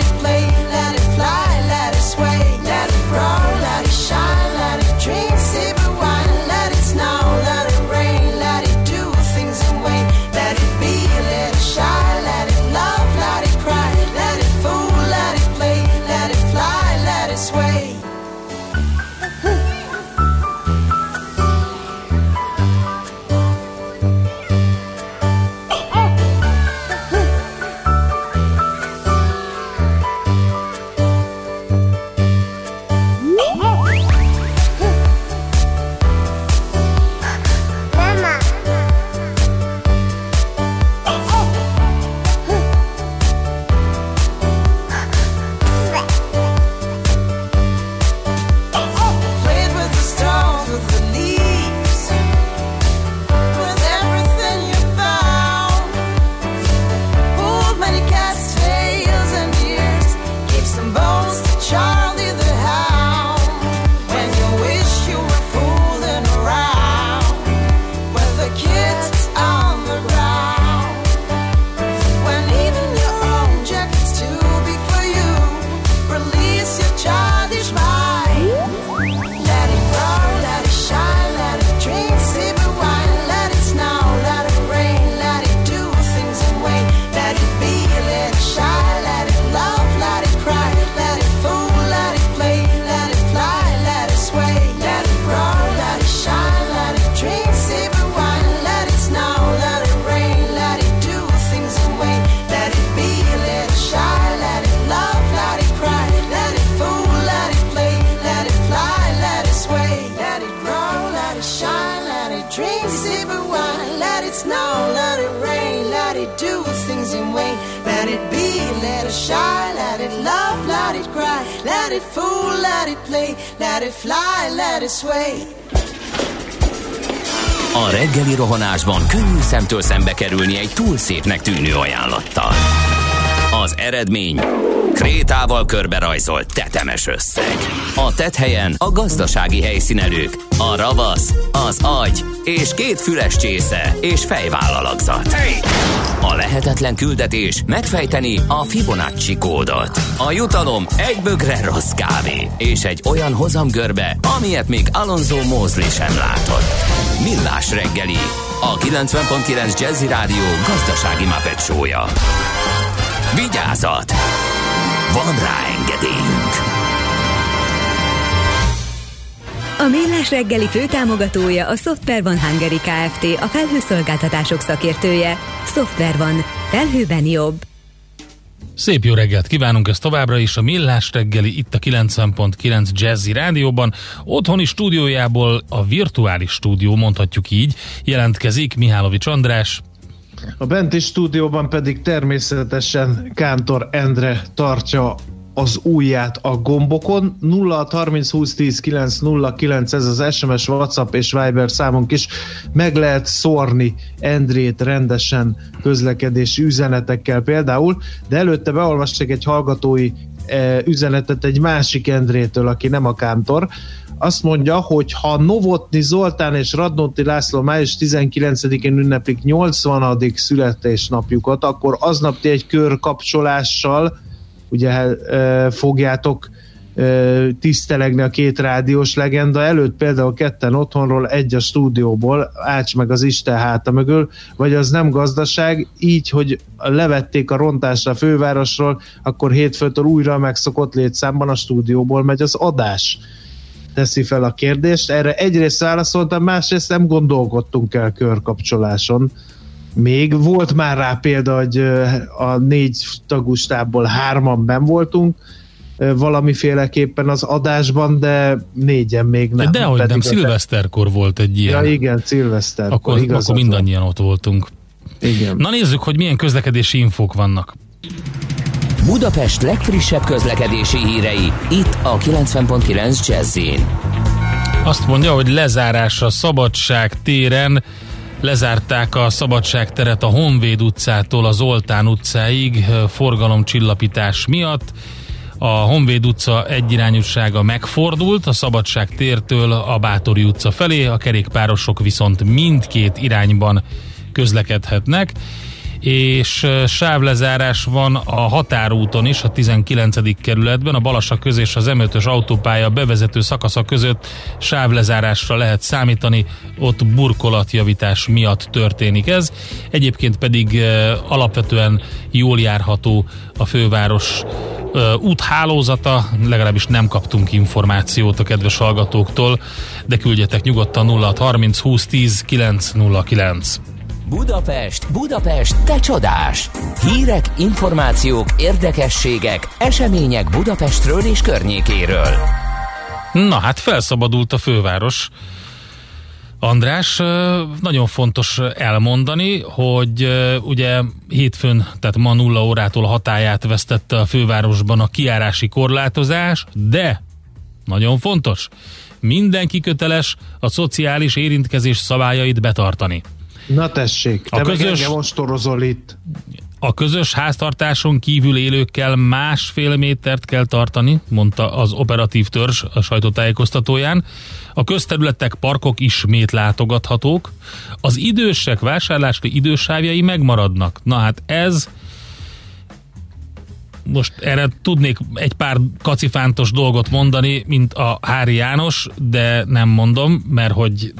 it play, let it fly, let it sway. Let it grow, let it shine, let it drink, sip and wine. Let it snow, let it rain, let it do things in vain. Let it be, let it shine, let it love, let it cry. Let it fool, let it play, let it fly, let it sway. A reggeli rohanásban könnyű szemtől szembe kerülni egy túl szépnek tűnő ajánlattal. Az eredmény krétával körberajzolt tetemes összeg. A tetthelyen a gazdasági helyszínelők, a ravasz, az agy és két füles csésze és fejvállalakzat. A lehetetlen küldetés megfejteni a Fibonacci kódot. A jutalom egy bögre rossz kávé és egy olyan hozamgörbe, amilyet még Alonso Mosley sem látott. Millás reggeli, a 90.9 Jazzy Rádió gazdasági Muppet show-ja. Vigyázat! Van rá engedélyünk! A Millás reggeli főtámogatója a Software One Hungary Kft., a felhőszolgáltatások szakértője. Software One. Felhőben jobb. Szép jó reggelt kívánunk, ez továbbra is a Millás reggeli, itt a 90.9 Jazzy Rádióban. Otthoni stúdiójából, a virtuális stúdió, mondhatjuk így, jelentkezik Mihálovics András. A benti stúdióban pedig természetesen Kántor Endre tartja az ujját a gombokon. 0630 20 10 909, ez az SMS, WhatsApp és Viber számunk is. Meg lehet szórni Endrét rendesen közlekedési üzenetekkel például, de előtte beolvastak egy hallgatói üzenetet egy másik Endrétől, aki nem a Kántor. Azt mondja, hogy ha Novotny Zoltán és Radnóti László május 19-én ünneplik 80. születésnapjukat, akkor aznap ti egy körkapcsolással ugye fogjátok tisztelegni a két rádiós legenda előtt, például ketten otthonról, egy a stúdióból, Ács meg az Isten háta mögül, vagy az nem gazdaság, így, hogy levették a rontásra a fővárosról, akkor hétfőtől újra megszokott létszámban a stúdióból megy az adás. Teszi fel a kérdést. Erre egyrészt válaszoltam, másrészt nem gondolkodtunk el körkapcsoláson. Még volt már rá példa, hogy a 4 tagú stábból 3-an benn voltunk valamiféleképpen az adásban, de 4-en még nem. Dehogy nem, szilveszterkor volt egy ilyen. Ja igen, szilveszterkor. Akkor mindannyian ott voltunk. Igen. Na nézzük, hogy milyen közlekedési infók vannak. Budapest legfrissebb közlekedési hírei, itt a 90.9 Jazz-in. Azt mondja, hogy lezárás a Szabadság téren, lezárták a Szabadság teret a Honvéd utcától az Oltán utcáig forgalomcsillapítás miatt. A Honvéd utca egyirányúsága megfordult a Szabadság tértől a Bátori utca felé, a kerékpárosok viszont mindkét irányban közlekedhetnek. És sávlezárás van a Határúton is, a 19. kerületben, a Balassa köz és az M5-ös autópálya bevezető szakasza között sávlezárásra lehet számítani, ott burkolatjavítás miatt történik ez. Egyébként pedig alapvetően jól járható a főváros úthálózata, legalábbis nem kaptunk információt a kedves hallgatóktól, de küldjetek nyugodtan 0630 20 10 909. Budapest, Budapest, te csodás! Hírek, információk, érdekességek, események Budapestről és környékéről. Na hát felszabadult a főváros. András, nagyon fontos elmondani, hogy ugye hétfőn, tehát ma 0 órától hatályát vesztette a fővárosban a kijárási korlátozás, de nagyon fontos, mindenki köteles a szociális érintkezés szabályait betartani. Na tessék, te meg engem ostorozol itt. A közös háztartáson kívül élőkkel 1,5 métert kell tartani, mondta az operatív törzs a sajtótájékoztatóján. A közterületek, parkok ismét látogathatók. Az idősek vásárlási idősávjai megmaradnak. Na hát ez... Most erre tudnék egy pár kacifántos dolgot mondani, mint a Hári János, de nem mondom, mert hogy...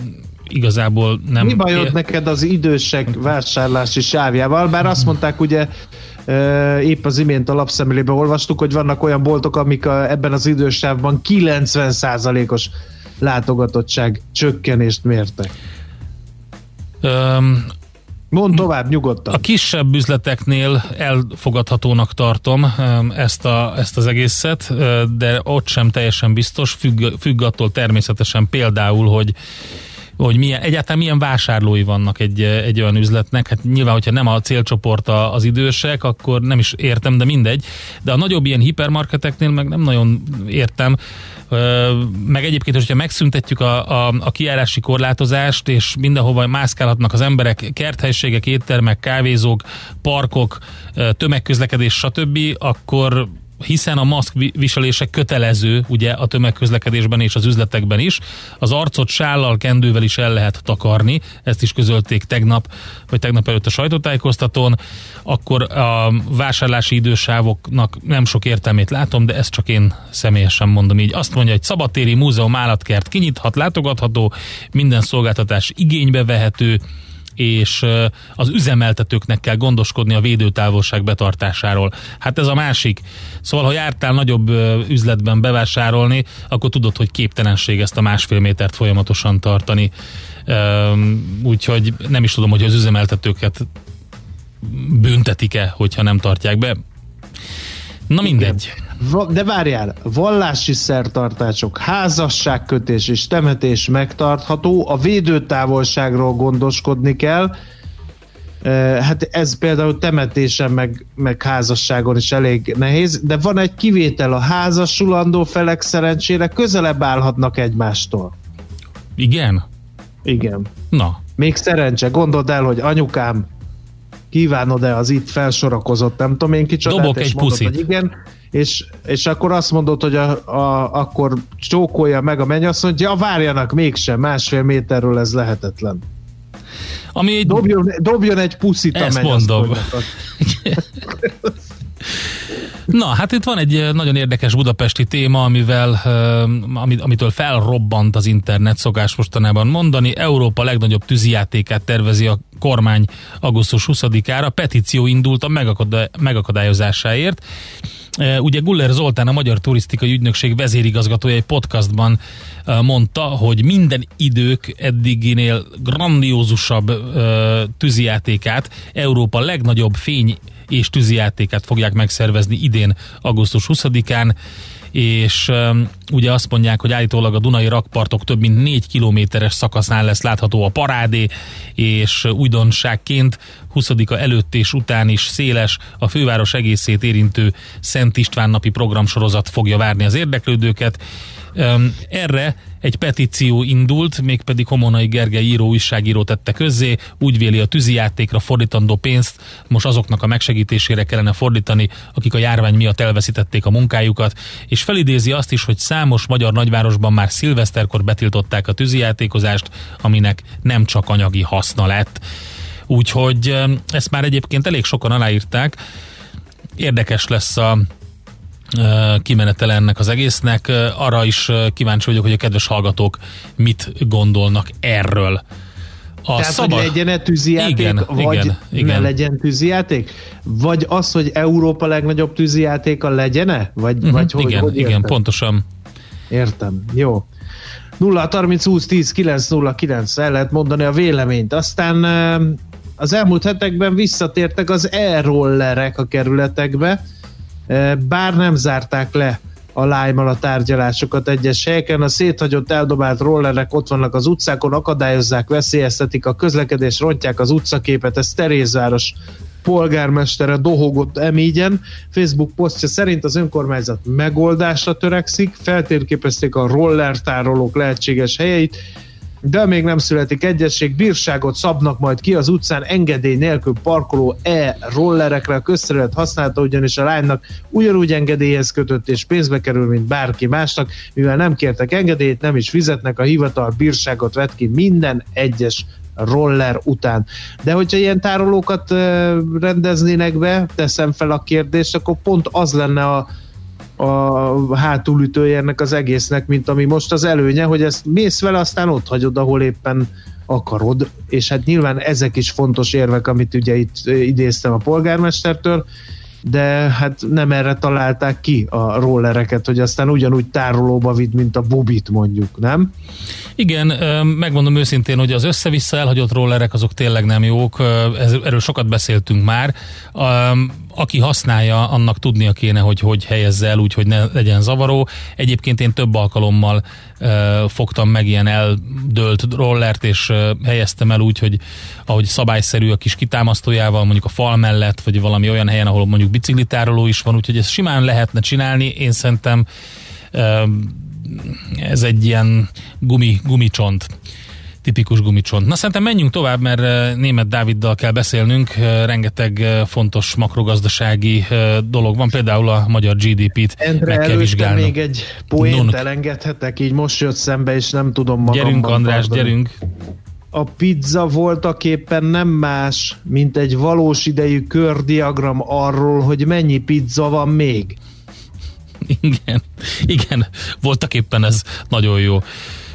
Igazából nem. Mi bajod neked az idősek vásárlási sávjával? Bár azt mondták, ugye épp az imént a lapszemlében olvastuk, hogy vannak olyan boltok, amik ebben az idősávban 90%-os látogatottság csökkenést mértek. Mondd tovább nyugodtan. A kisebb üzleteknél elfogadhatónak tartom ezt az egészet, de ott sem teljesen biztos, függ attól természetesen például, hogy egyáltalán milyen vásárlói vannak egy olyan üzletnek. Hát nyilván, hogyha nem a célcsoport az idősek, akkor nem is értem, de mindegy. De a nagyobb ilyen hipermarketeknél meg nem nagyon értem. Meg egyébként, hogyha megszüntetjük a kijárási korlátozást, és mindenhova mászkálhatnak az emberek, kerthelyiségek, éttermek, kávézók, parkok, tömegközlekedés, stb., akkor... hiszen a maszkviselése kötelező ugye a tömegközlekedésben és az üzletekben is. Az arcot sállal, kendővel is el lehet takarni, ezt is közölték tegnap előtt a sajtótájékoztatón, akkor a vásárlási idősávoknak nem sok értelmét látom, de ezt csak én személyesen mondom így. Azt mondja, hogy szabadtéri múzeum állatkert kinyithat, látogatható, minden szolgáltatás igénybe vehető, és az üzemeltetőknek kell gondoskodni a védőtávolság betartásáról. Hát ez a másik. Szóval, ha jártál nagyobb üzletben bevásárolni, akkor tudod, hogy képtelenség ezt a 1,5 métert folyamatosan tartani. Úgyhogy nem is tudom, hogy az üzemeltetőket büntetik-e, hogyha nem tartják be. Na mindegy. De várjál, vallási szertartások, házasságkötés és temetés megtartható, a védőtávolságról gondoskodni kell. Hát ez például temetésen meg házasságon is elég nehéz, de van egy kivétel, a házasulandó felek szerencsére közelebb állhatnak egymástól. Igen? Igen. Na. Még szerencse, gondold el, hogy anyukám kívánod-e az itt felsorakozott, nem tudom én kicsodát, dobok és egy mondod, puszit. Hogy igen, és akkor azt mondod, hogy akkor csókolja meg a mennyasszony, hogy ja, várjanak mégsem, 1,5 méterről ez lehetetlen. Ami egy... Dobjon egy puszit a mennyasszonynak. Na, hát itt van egy nagyon érdekes budapesti téma, amitől felrobbant az internet, szokás mostanában mondani. Európa legnagyobb tűzijátékát tervezi a kormány augusztus 20-ára. Petíció indult a megakadályozásáért. Ugye Guller Zoltán, a Magyar Turisztikai Ügynökség vezérigazgatója egy podcastban mondta, hogy minden idők eddiginél grandiózusabb tűzijátékát, Európa legnagyobb fény és tűzijátékát fogják megszervezni idén, augusztus 20-án, és ugye azt mondják, hogy állítólag a dunai rakpartok több mint 4 kilométeres szakaszán lesz látható a parádé, és újdonságként 20-a előtt és után is széles, a főváros egészét érintő Szent István napi programsorozat fogja várni az érdeklődőket. Erre egy petíció indult, mégpedig Homonai Gergely újságíró tette közzé, úgy véli, a tűzijátékra fordítandó pénzt most azoknak a megsegítésére kellene fordítani, akik a járvány miatt elveszítették a munkájukat, és felidézi azt is, hogy számos magyar nagyvárosban már szilveszterkor betiltották a tűzijátékozást, aminek nem csak anyagi haszna lett. Úgyhogy ezt már egyébként elég sokan aláírták. Érdekes lesz a kimenetele ennek az egésznek. Arra is kíváncsi vagyok, hogy a kedves hallgatók mit gondolnak erről. Tehát, szabad... hogy legyen-e tűzijáték, igen, vagy igen. Ne legyen tűzijáték? Vagy az, hogy Európa legnagyobb tűzijátéka legyen-e? Vagy hogy, igen, hogy igen, pontosan. Értem, jó. 0-30-20-10-9-09, el lehet mondani a véleményt. Aztán az elmúlt hetekben visszatértek az e-rollerek a kerületekbe, bár nem zárták le a lájmal a tárgyalásokat egyes helyeken, a széthagyott, eldobált rollerek ott vannak az utcákon, akadályozzák, veszélyeztetik a közlekedést, rontják az utcaképet, ez Terézváros polgármestere dohogott emígyen. Facebook posztja szerint az önkormányzat megoldásra törekszik, feltérképezték a rollertárolók lehetséges helyeit, de még nem születik egyesség, bírságot szabnak majd ki az utcán engedély nélkül parkoló e-rollerekre. A közterület használta ugyanis a lánynak ugyanúgy engedélyhez kötött és pénzbe kerül, mint bárki másnak, mivel nem kértek engedélyt, nem is fizetnek, a hivatal bírságot vett ki minden egyes roller után. De hogyha ilyen tárolókat rendeznének be, teszem fel a kérdést, akkor pont az lenne a hátulütője ennek az egésznek, mint ami most az előnye, hogy ezt mész vele, aztán ott hagyod, ahol éppen akarod, és hát nyilván ezek is fontos érvek, amit ugye itt idéztem a polgármestertől, de hát nem erre találták ki a rollereket, hogy aztán ugyanúgy tárolóba vidd, mint a bubit mondjuk, nem? Igen, megmondom őszintén, hogy az össze-vissza elhagyott rollerek azok tényleg nem jók, erről sokat beszéltünk már. Aki használja, annak tudnia kéne, hogy helyezze el, úgyhogy ne legyen zavaró. Egyébként én több alkalommal fogtam meg ilyen eldőlt rollert, és helyeztem el úgy, hogy ahogy szabályszerű, a kis kitámasztójával, mondjuk a fal mellett, vagy valami olyan helyen, ahol mondjuk biciklitároló is van, úgyhogy ezt simán lehetne csinálni. Én szerintem ez egy ilyen gumicsont. Tipikus gumicsont. Na, szerintem menjünk tovább, mert Németh Dáviddal kell beszélnünk. Rengeteg fontos makrogazdasági dolog van, például a magyar GDP-t Endre, meg kell vizsgálni. Még egy poént elengedhetek, így most jött szembe, és nem tudom magamban. Gyerünk, András, gyerünk! A pizza voltaképpen nem más, mint egy valós idejű kördiagram arról, hogy mennyi pizza van még. Igen, voltaképpen ez nagyon jó.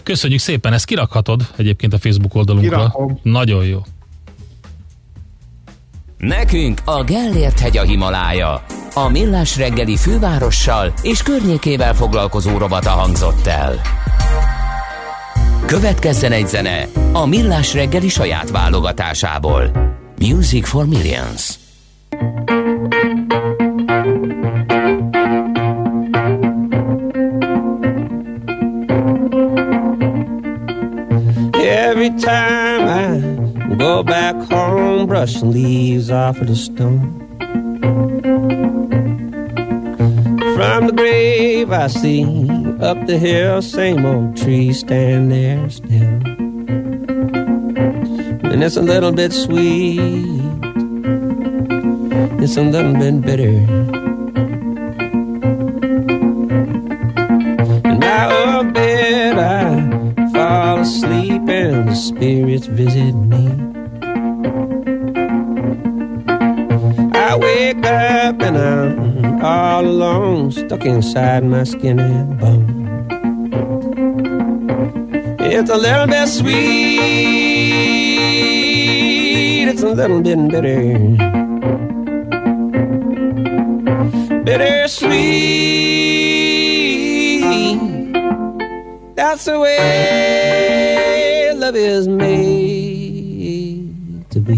Köszönjük szépen, ezt kirakhatod egyébként a Facebook oldalunkra. Kirakom. Nagyon jó. Nekünk a Gellért hegy a Himalája. A Millás reggeli fővárossal és környékével foglalkozó rovata hangzott el. Következzen egy zene a Millás reggeli saját válogatásából. Music for Millions. Every time I go back home, brushing leaves off of the stone. From the grave I see up the hill, same old tree stand there still. And it's a little bit sweet It's a little bit bitter. In my old bed I fall asleep and the spirits visit me. I wake up and I'm all alone, stuck inside my skin and bone. It's a little bit sweet, it's a little bit bitter. Bittersweet, that's the way love is made to be.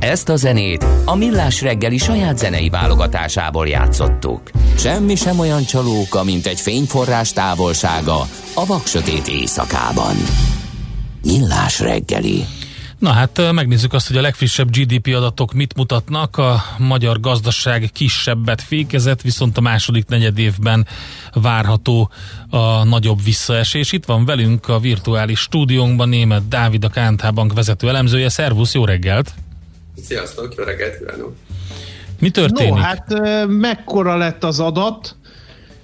Ezt a zenét a Millás reggeli saját zenei válogatásából játszottuk. Semmi sem olyan csalóka, mint egy fényforrás távolsága a vaksötét éjszakában. Millás reggeli. Na hát megnézzük azt, hogy a legfrissebb GDP adatok mit mutatnak. A magyar gazdaság kisebbet fékezett, viszont a második negyedévben várható a nagyobb visszaesés. Itt van velünk a virtuális stúdiónkban Németh Dávid, a KNH Bank vezető elemzője. Szervusz, jó reggelt! Sziasztok, jó reggelt kívánok! Mi történik? No, hát mekkora lett az adat,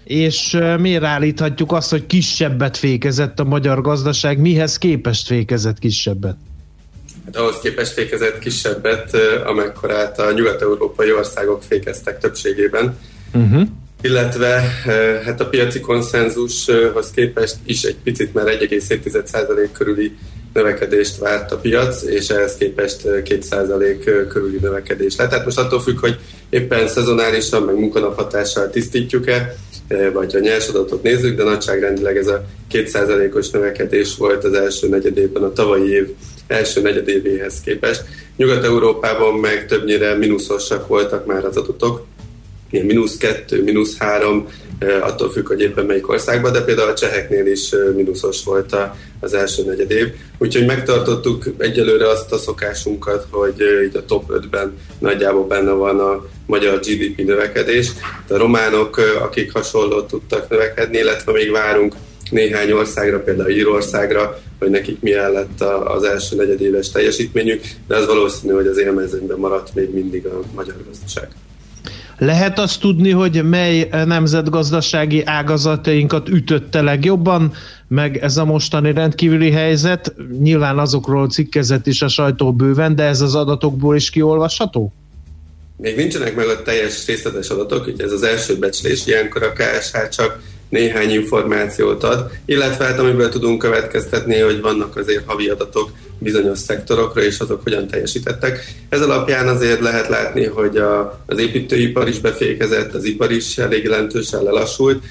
és miért állíthatjuk azt, hogy kisebbet fékezett a magyar gazdaság? Mihez képest fékezett kisebbet? Hát ahhoz képest fékezett kisebbet, amekkorát a nyugat-európai országok fékeztek többségében. Uh-huh. Illetve hát a piaci konszenzushoz képest is egy picit már 1,7% körüli növekedést várt a piac, és ehhez képest 2% körüli növekedés lett. Tehát most attól függ, hogy éppen szezonálisan, meg munkanap hatással tisztítjuk-e, vagy a nyers adatot nézzük, de nagyságrendileg ez a 2%-os növekedés volt az első negyedében a tavalyi év első negyedévéhez képest. Nyugat-Európában meg többnyire mínuszosak voltak már az adatok, ilyen -2, -3, attól függ, hogy éppen melyik országban, de például a cseheknél is mínuszos volt az első negyed év. Úgyhogy megtartottuk egyelőre azt a szokásunkat, hogy így a top 5-ben nagyjából benne van a magyar GDP növekedés. De a románok, akik hasonlót tudtak növekedni, illetve még várunk néhány országra, például Írországra, hogy nekik milyen lett az első negyedéves teljesítményük, de az valószínű, hogy az élmezőnyben maradt még mindig a magyar gazdaság. Lehet azt tudni, hogy mely nemzetgazdasági ágazatainkat ütötte legjobban, meg ez a mostani rendkívüli helyzet? Nyilván azokról cikkezett is a sajtó bőven, de ez az adatokból is kiolvasható? Még nincsenek meg a teljes részletes adatok, ugye ez az első becslés, ilyenkor a KSH csak néhány információt ad, illetve hát amiből tudunk következtetni, hogy vannak azért havi adatok bizonyos szektorokra, és azok hogyan teljesítettek. Ez alapján azért lehet látni, hogy az építőipar is befékezett, az ipar is elég jelentősen lelassult.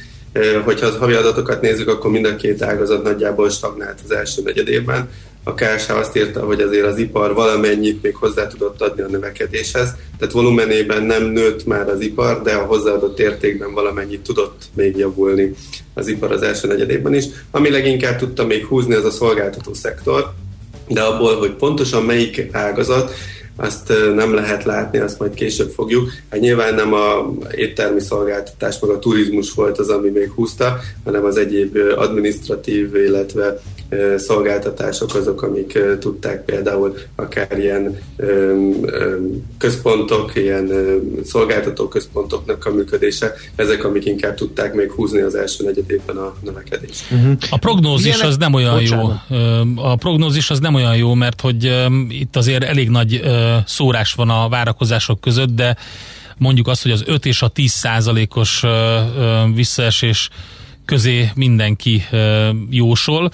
Hogyha az havi adatokat nézzük, akkor mind a két ágazat nagyjából stagnált az első negyedében. A KSH azt írta, hogy azért az ipar valamennyit még hozzá tudott adni a növekedéshez, tehát volumenében nem nőtt már az ipar, de a hozzáadott értékben valamennyit tudott még javulni az ipar az első negyedében is. Ami leginkább tudta még húzni, az a szolgáltató szektor, de abból, hogy pontosan melyik ágazat, azt nem lehet látni, azt majd később fogjuk. Hát nyilván nem a éttermi szolgáltatás, meg a turizmus volt az, ami még húzta, hanem az egyéb adminisztratív, illetve szolgáltatások azok, amik tudták, például akár ilyen központok, ilyen szolgáltató központoknak a működése, ezek, amik inkább tudták még húzni az első negyedében a növekedést. Uh-huh. A prognózis az nem olyan jó. A prognózis az nem olyan jó, mert hogy itt azért elég nagy szórás van a várakozások között, de mondjuk azt, hogy az 5 és a 10%-os visszaesés közé mindenki jósol.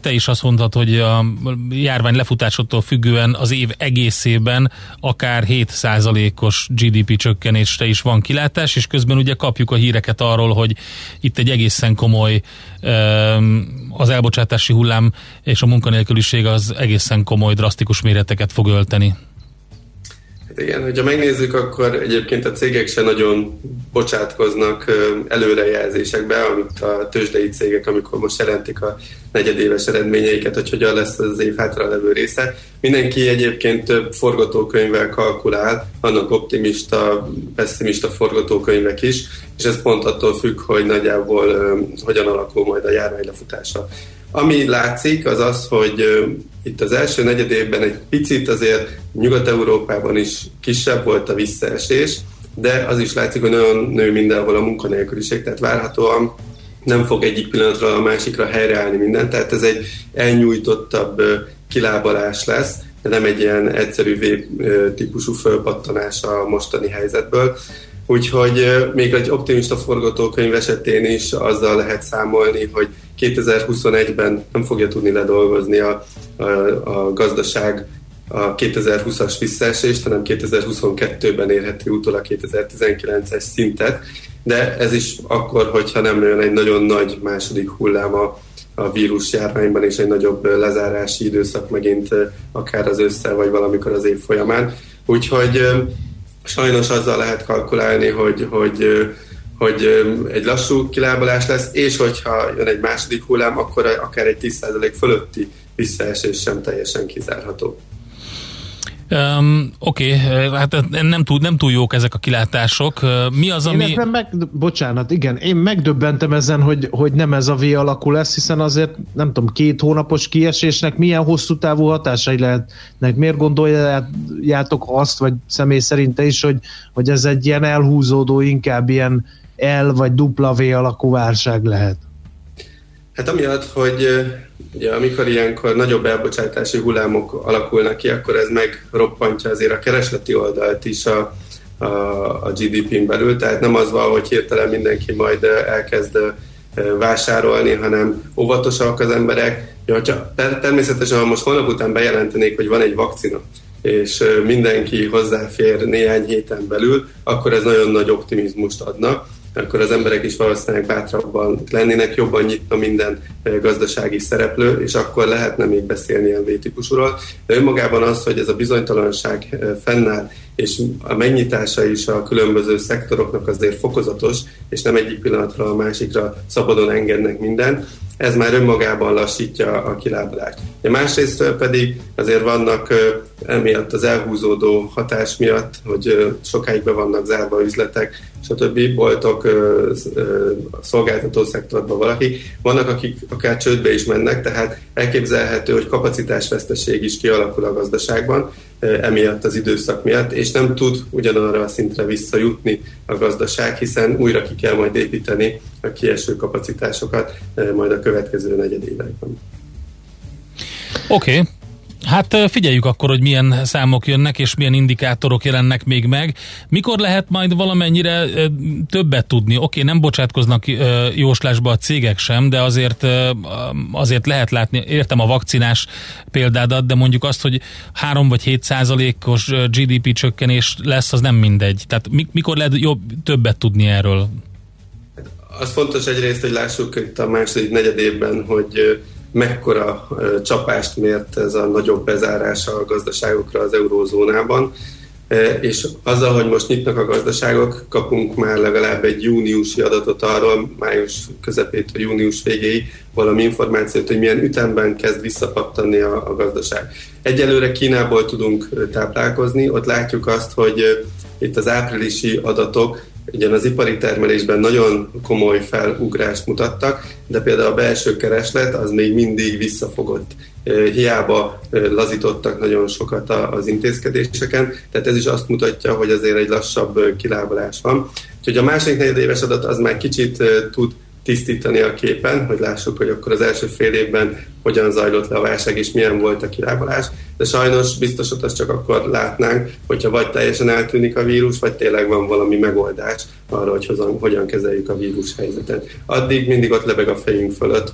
Te is azt mondtad, hogy a járvány lefutásától függően az év egészében akár 7%-os GDP csökkenésre is van kilátás, és közben ugye kapjuk a híreket arról, hogy itt egy egészen komoly, az elbocsátási hullám és a munkanélküliség az egészen komoly, drasztikus méreteket fog ölteni. Igen, hogyha megnézzük, akkor egyébként a cégek se nagyon bocsátkoznak előrejelzésekbe, amit a tőzsdei cégek, amikor most jelentik a negyedéves eredményeiket, hogy hogyan lesz az év hátra levő része. Mindenki egyébként több forgatókönyvvel kalkulál, vannak optimista, pessimista forgatókönyvek is, és ez pont attól függ, hogy nagyjából hogyan alakul majd a járvány lefutása. Ami látszik, az az, hogy itt az első negyedévben egy picit azért Nyugat-Európában is kisebb volt a visszaesés, de az is látszik, hogy nagyon nő mindenhol a munkanélküliség, tehát várhatóan nem fog egyik pillanatra a másikra helyreállni minden, tehát ez egy elnyújtottabb kilábalás lesz, de nem egy ilyen egyszerű V-típusú fölpattanás a mostani helyzetből. Úgyhogy még egy optimista forgatókönyv esetén is azzal lehet számolni, hogy 2021-ben nem fogja tudni ledolgozni a gazdaság a 2020-as visszaesést, hanem 2022-ben érheti utol a 2019-es szintet, de ez is akkor, hogyha nem jön egy nagyon nagy második hullám a vírus járványban, és egy nagyobb lezárási időszak megint akár az ősszel, vagy valamikor az év folyamán. Úgyhogy sajnos azzal lehet kalkulálni, hogy egy lassú kilábalás lesz, és hogyha jön egy második hullám, akkor akár egy 10% fölötti visszaesés sem teljesen kizárható. Oké, hát nem túl jók ezek a kilátások. Mi az, ami... Én megdöbbentem ezen, hogy nem ez a V alakú lesz, hiszen azért nem tudom, 2 hónapos kiesésnek milyen hosszú távú hatásai lehetnek. Miért gondoljátok azt, vagy személy szerint te is, hogy ez egy ilyen elhúzódó, inkább ilyen L vagy dupla V alakú válság lehet? Hát amiatt, hogy ugye, amikor ilyenkor nagyobb elbocsátási hullámok alakulnak ki, akkor ez megroppantja azért a keresleti oldalt is a GDP-n belül, tehát nem az van, hogy hirtelen mindenki majd elkezd vásárolni, hanem óvatosak az emberek. Ja, természetesen, ha most holnap után bejelentenék, hogy van egy vakcina, és mindenki hozzáfér néhány héten belül, akkor ez nagyon nagy optimizmust adna, akkor az emberek is valószínűleg bátrabban lennének, jobban nyitna minden gazdasági szereplő, és akkor lehetne még beszélni ilyen V-típusúról. De önmagában az, hogy ez a bizonytalanság fennáll, és a megnyitása is a különböző szektoroknak azért fokozatos, és nem egyik pillanatra a másikra szabadon engednek mindent. Ez már önmagában lassítja a kilábalást. Másrésztről pedig azért vannak emiatt az elhúzódó hatás miatt, hogy sokáig be vannak zárva üzletek, stb. Boltok, szolgáltató szektorban valaki. Vannak, akik akár csődbe is mennek, tehát elképzelhető, hogy kapacitásveszteség is kialakul a gazdaságban, emiatt az időszak miatt, és nem tud ugyanarra a szintre visszajutni a gazdaság, hiszen újra ki kell majd építeni a kieső kapacitásokat majd a következő negyedévekben. Oké. Hát figyeljük akkor, hogy milyen számok jönnek, és milyen indikátorok jelennek még meg. Mikor lehet majd valamennyire többet tudni? Oké, nem bocsátkoznak jóslásba a cégek sem, de azért lehet látni, értem a vakcinás példádat, de mondjuk azt, hogy 3 vagy 7% GDP csökkenés lesz, az nem mindegy. Tehát mikor lehet többet tudni erről? Az fontos egyrészt, hogy lássuk itt a második negyed évben, hogy mekkora csapást mért ez a nagyobb bezárása a gazdaságokra az eurózónában, és azzal, hogy most nyitnak a gazdaságok, kapunk már legalább egy júniusi adatot arról, május közepétől június végéig valami információt, hogy milyen ütemben kezd visszapattani a gazdaság. Egyelőre Kínából tudunk táplálkozni, ott látjuk azt, hogy itt az áprilisi adatok ugyan az ipari termelésben nagyon komoly felugrást mutattak, de például a belső kereslet az még mindig visszafogott. Hiába lazítottak nagyon sokat az intézkedéseken, tehát ez is azt mutatja, hogy azért egy lassabb kilábalás van. Úgyhogy a második negyedéves adat az már kicsit tud tisztítani a képen, hogy lássuk, hogy akkor az első fél évben hogyan zajlott le a válság, és milyen volt a kilábalás, de sajnos biztosat azt csak akkor látnánk, hogyha vagy teljesen eltűnik a vírus, vagy tényleg van valami megoldás arra, hogy hogyan kezeljük a vírus helyzetet. Addig mindig ott lebeg a fejünk fölött,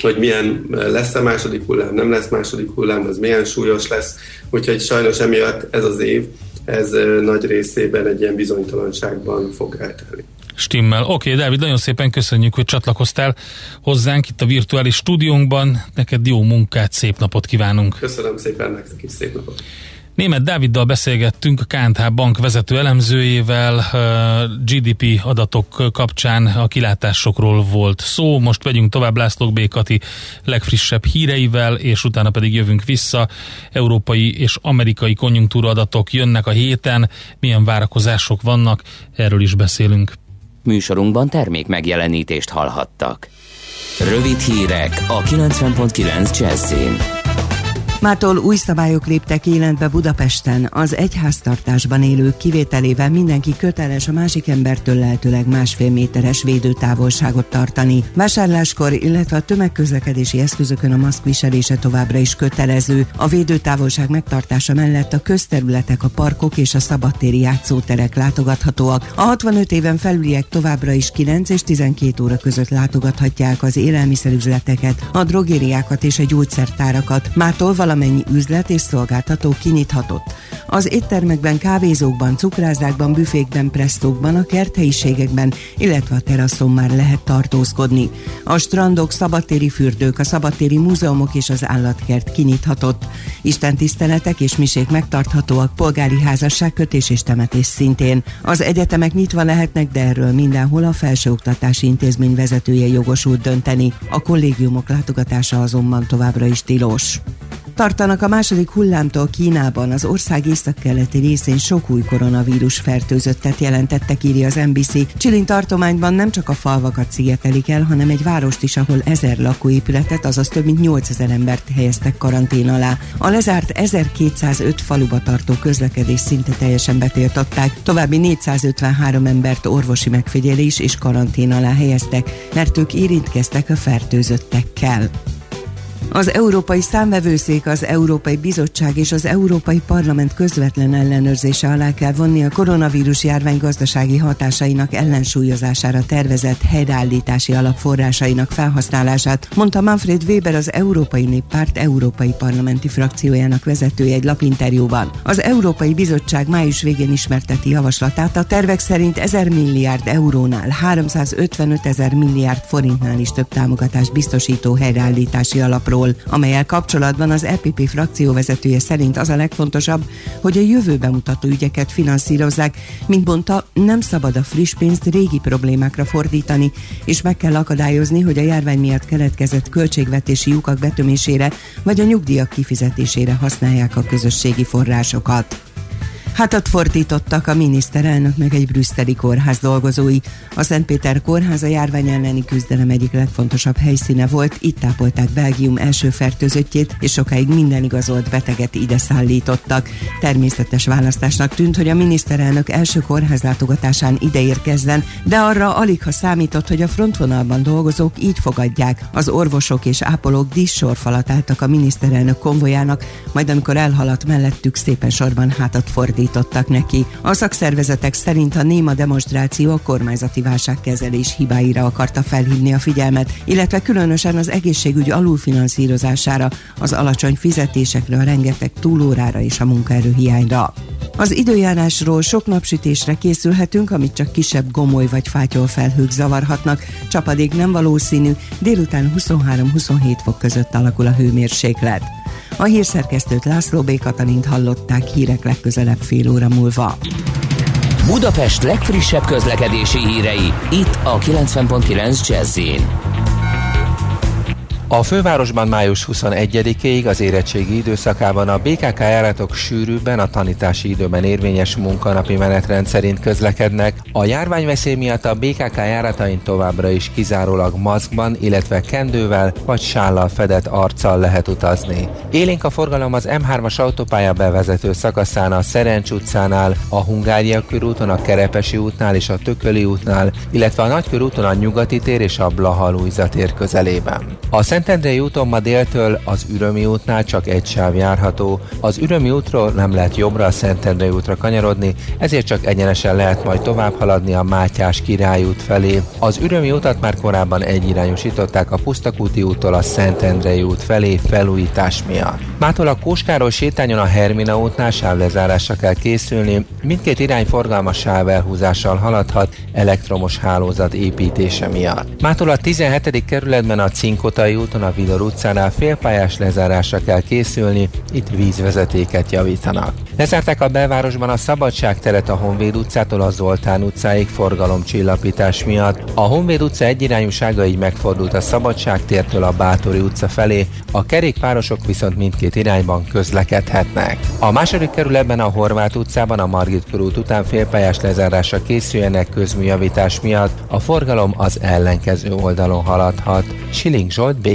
hogy milyen lesz a második hullám, nem lesz második hullám, az milyen súlyos lesz, úgyhogy sajnos emiatt ez az év, ez nagy részében egy ilyen bizonytalanságban fog eltelni. Stimmel. Oké, Dávid, nagyon szépen köszönjük, hogy csatlakoztál hozzánk itt a virtuális stúdiónkban. Neked jó munkát, szép napot kívánunk. Köszönöm szépen, nektek is szép napot. Németh Dáviddal beszélgettünk, a KNTH Bank vezető elemzőjével, GDP adatok kapcsán a kilátásokról volt szó. Most megyünk tovább László B. Kati legfrissebb híreivel, és utána pedig jövünk vissza. Európai és amerikai konjunktúraadatok jönnek a héten, milyen várakozások vannak, erről is beszélünk. Műsorunkban termék megjelenítést hallhattak. Rövid hírek a 90.9 Jazzin. Mától új szabályok léptek életbe Budapesten. Az egyháztartásban élők kivételével mindenki köteles a másik embertől lehetőleg 1,5 méteres védőtávolságot tartani. Vásárláskor, illetve a tömegközlekedési eszközökön a maszk viselése továbbra is kötelező. A védőtávolság megtartása mellett a közterületek, a parkok és a szabadtéri játszóterek látogathatóak. A 65 éven felüliek továbbra is 9 és 12 óra között látogathatják az élelmiszerüzleteket, a drogériákat és a gyógyszertárakat. Mától valamennyi üzlet és szolgáltató kinyithatott. Az éttermekben, kávézókban, cukrászdákban, büfékben, presszókban, a kerthelyiségekben, illetve a teraszon már lehet tartózkodni. A strandok, szabadtéri fürdők, a szabadtéri múzeumok és az állatkert kinyithatott. Istentiszteletek és misék megtarthatóak, polgári házasságkötés és temetés szintén. Az egyetemek nyitva lehetnek, de erről mindenhol a felsőoktatási intézmény vezetője jogosult dönteni. A kollégiumok látogatása azonban továbbra is tilos. Tartanak a második hullámtól Kínában, az ország északkeleti részén sok új koronavírus fertőzöttet jelentettek, írja az NBC. Csilin tartományban nem csak a falvakat szigetelik el, hanem egy várost is, ahol 1000 lakóépületet, azaz több mint 8000 embert helyeztek karantén alá. A lezárt 1205 faluba tartó közlekedés szinte teljesen betiltották, további 453 embert orvosi megfigyelés és karantén alá helyeztek, mert ők érintkeztek a fertőzöttekkel. Az Európai Számvevőszék, az Európai Bizottság és az Európai Parlament közvetlen ellenőrzése alá kell vonni a koronavírus járvány gazdasági hatásainak ellensúlyozására tervezett helyreállítási alapforrásainak felhasználását, mondta Manfred Weber, az Európai Néppárt európai parlamenti frakciójának vezetője egy lapinterjúban. Az Európai Bizottság május végén ismerteti javaslatát, a tervek szerint 1000 milliárd eurónál 355 ezer milliárd forintnál is több támogatást biztosító helyreállítási alapról. Kínától, amelyel kapcsolatban az EPP frakcióvezetője szerint az a legfontosabb, hogy a jövőbe mutató ügyeket finanszírozzák, mint mondta, nem szabad a friss pénzt régi problémákra fordítani, és meg kell akadályozni, hogy a járvány miatt keletkezett költségvetési lyukak betömésére vagy a nyugdíjak kifizetésére használják a közösségi forrásokat. Hátat fordítottak a miniszterelnök meg egy brüsszeli kórház dolgozói. A Szentpéter kórház a járvány elleni küzdelem egyik legfontosabb helyszíne volt, itt tápolták Belgium első fertőzöttjét, és sokáig minden igazolt beteget ide szállítottak. Természetes választásnak tűnt, hogy a miniszterelnök első kórházlátogatásán ide érkezzen, de arra aligha számított, hogy a frontvonalban dolgozók így fogadják. Az orvosok és ápolók díszsorfalat álltak a miniszterelnök konvojának, majd amikor elhaladt mellettük, szépen sorban hátat fordítottak neki. A szakszervezetek szerint a néma demonstráció a kormányzati válságkezelés hibáira akarta felhívni a figyelmet, illetve különösen az egészségügy alulfinanszírozására, az alacsony fizetésekre, a rengeteg túlórára és a munkaerőhiányra. Az időjárásról: sok napsütésre készülhetünk, amit csak kisebb gomoly vagy fátyol felhők zavarhatnak, csapadék nem valószínű, délután 23-27 fok között alakul a hőmérséklet. A hírszerkesztőt, László B. Katalint hallották. Hírek legközelebb fél óra múlva. Budapest legfrissebb közlekedési hírei, itt a 90.9 Jazz-en. A fővárosban május 21-ig az érettségi időszakában a BKK járatok sűrűbben, a tanítási időben érvényes munkanapi menetrend szerint közlekednek. A járványveszély miatt a BKK járatain továbbra is kizárólag maszkban, illetve kendővel vagy sállal fedett arccal lehet utazni. Élénk a forgalom az M3-as autópálya bevezető szakaszán, a Szerencs utcánál, a Hungária körúton, a Kerepesi útnál és a Tököli útnál, illetve a Nagykörúton a Nyugati tér és a Blaha-Lujza tér közelében. A Szentendrei úton ma déltől az Ürömi útnál csak egy sáv járható. Az Ürömi útról nem lehet jobbra a Szentendrei útra kanyarodni, ezért csak egyenesen lehet majd tovább haladni a Mátyás Király út felé. Az Ürömi utat már korábban egyirányosították a Pusztakúti úttól a Szentendrei út felé felújítás miatt. Mától a Kóskároly sétányon a Hermina útnál sávlezárásra kell készülni, mindkét irány forgalma sávelhúzással haladhat elektromos hálózat építése miatt. Mától a 17. kerületben a Cinkotai úton a Vidor utcánál félpályás lezárásra kell készülni, itt vízvezetéket javítanak. Lezárták a belvárosban a Szabadság teret a Honvéd utcától a Zoltán utcáig forgalomcsillapítás miatt. A Honvéd utca egyirányúsága így megfordult a Szabadság tértől a Bátori utca felé, a kerékpárosok viszont mindkét irányban közlekedhetnek. A második kerületben a Horváth utcában a Margit körút után félpályás lezárásra készüljenek közműjavítás miatt, a forgalom az ellenkező oldalon haladhat. Siling Zsolt,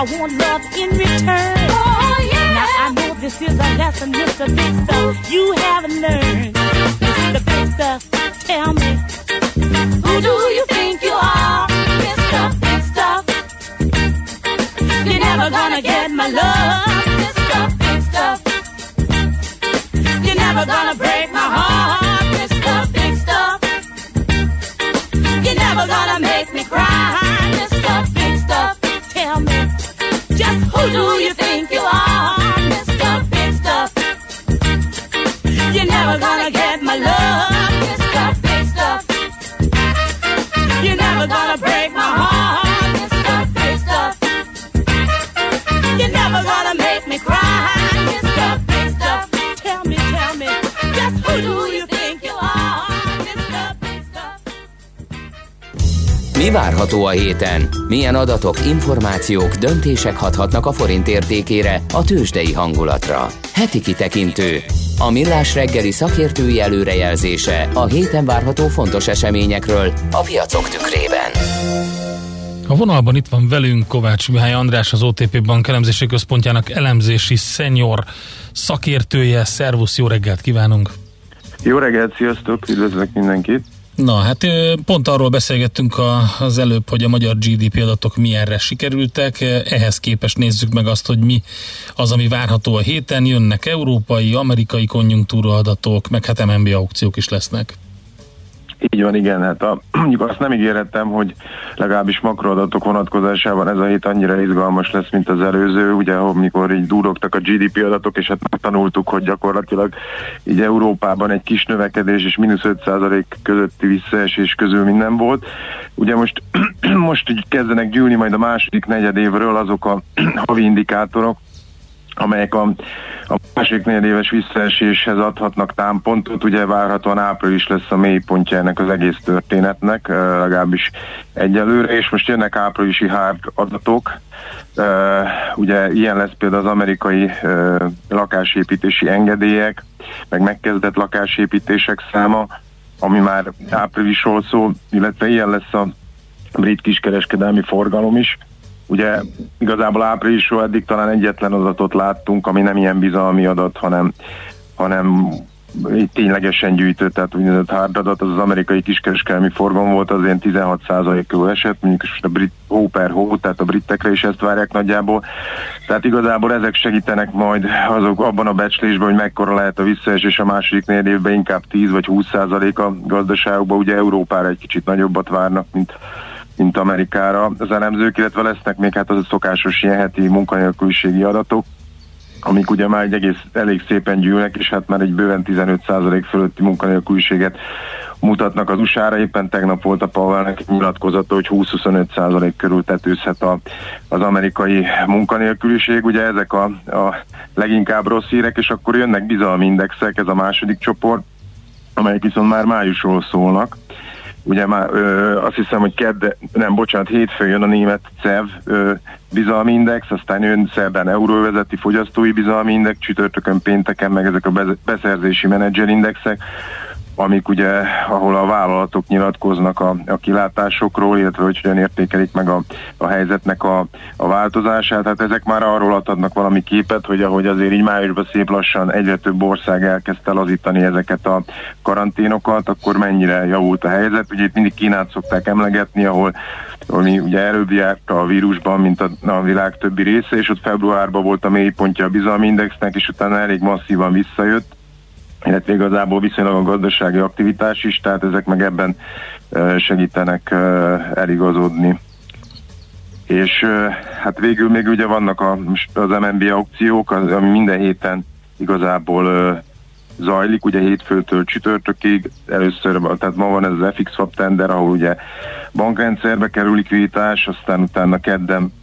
I want love in return. Oh, yeah. Now I know this is here's a lesson, Mr. Big Stuff, you haven't learned. Mr. Big Stuff, tell me, who do you think you are? Mr. Big Stuff, you're never gonna get my love. Mr. Big Stuff, you're never gonna break my heart. Mr. Big Stuff, you're never gonna make me cry. Mr. Big Stuff, tell me, just who do you think you are? Mr. Big Stuff, you're never gonna get my love. Mr. Big Stuff, you're never gonna break my heart. Mr. Big Stuff, you're never gonna make me cry. Mr. Big Stuff, tell me, just who do you think you are? Mr. Big Stuff. Mi várható a héten? Milyen adatok, információk, döntések hathatnak a forint értékére, a tőzsdei hangulatra? Heti kitekintő. A Millás reggeli szakértői előrejelzése a héten várható fontos eseményekről a piacok tükrében. A vonalban itt van velünk Kovács Mihály András, az OTP Bank elemzési központjának elemzési szenior szakértője. Szervusz, jó reggelt kívánunk! Jó reggelt, sziasztok, üdvözlök mindenkit! Na, hát pont arról beszélgettünk az előbb, hogy a magyar GDP adatok milyenre sikerültek, ehhez képest nézzük meg azt, hogy mi az, ami várható a héten, jönnek európai, amerikai konjunktúra adatok, meg hát MNB aukciók is lesznek. Így van, igen, hát mondjuk azt nem ígérhettem, hogy legalábbis makroadatok vonatkozásában ez a hét annyira izgalmas lesz, mint az előző, ugye, amikor így dúrogtak a GDP adatok, és hát megtanultuk, hogy gyakorlatilag így Európában egy kis növekedés és mínusz 5% közötti visszaesés közül minden volt. Ugye most így kezdenek gyűlni majd a második negyedévről azok a havi indikátorok, amelyek a másik negyedéves visszaeséshez adhatnak támpontot. Ugye várhatóan április lesz a mélypontja ennek az egész történetnek, legalábbis egyelőre, és most jönnek áprilisi hard adatok. Ugye ilyen lesz például az amerikai lakásépítési engedélyek, meg megkezdett lakásépítések száma, ami már áprilisról szól, illetve ilyen lesz a brit kiskereskedelmi forgalom is. Ugye igazából áprilisról eddig talán egyetlen adatot láttunk, ami nem ilyen bizalmi adat, hanem ténylegesen gyűjtő, tehát úgynevezett hard adat, az az amerikai kiskereskedelmi forgalom volt, az ilyen 16%-ról esett, mondjuk most a brit hó per hó, tehát a britekre is ezt várják nagyjából. Tehát igazából ezek segítenek majd azok abban a becslésben, hogy mekkora lehet a visszaesés a második negyedévben, inkább 10 vagy 20% a gazdaságokban, ugye Európára egy kicsit nagyobbat várnak, mint Amerikára az elemzők, illetve lesznek még hát az a szokásos ilyen heti munkanélküliségi adatok, amik ugye már elég szépen gyűlnek, és hát már egy bőven 15% fölötti munkanélküliséget mutatnak az USA-ra. Éppen tegnap volt a Powell-nek nyilatkozata, hogy 20-25% körül tetőzhet az amerikai munkanélküliség. Ugye ezek a leginkább rossz hírek, és akkor jönnek bizalmi indexek, ez a második csoport, amelyek viszont már májusról szólnak. Ugye már azt hiszem, hogy hétfőn jön a német CEV bizalmi index, aztán jön szerdán euróvezeti fogyasztói bizalmi index, csütörtökön, pénteken meg ezek a beszerzési menedzser indexek, amik ugye, ahol a vállalatok nyilatkoznak a kilátásokról, illetve hogy hogyan értékelik meg a helyzetnek a változását. Hát ezek már arról adhatnak valami képet, hogy ahogy azért így májusban szép lassan egyre több ország elkezdte lazítani ezeket a karanténokat, akkor mennyire javult a helyzet. Ugye itt mindig Kínát szokták emlegetni, ahol mi ugye előbb járt a vírusban, mint a világ többi része, és ott februárban volt a mélypontja a bizalmi indexnek, és utána elég masszívan visszajött, illetve igazából viszonylag a gazdasági aktivitás is, tehát ezek meg ebben segítenek eligazodni. És hát végül még ugye vannak az MNB aukciók, ami minden héten igazából zajlik, ugye hétfőtől csütörtökig, először, tehát ma van ez az FX swap tender, ahol ugye bankrendszerbe kerül likviditás, aztán utána kedden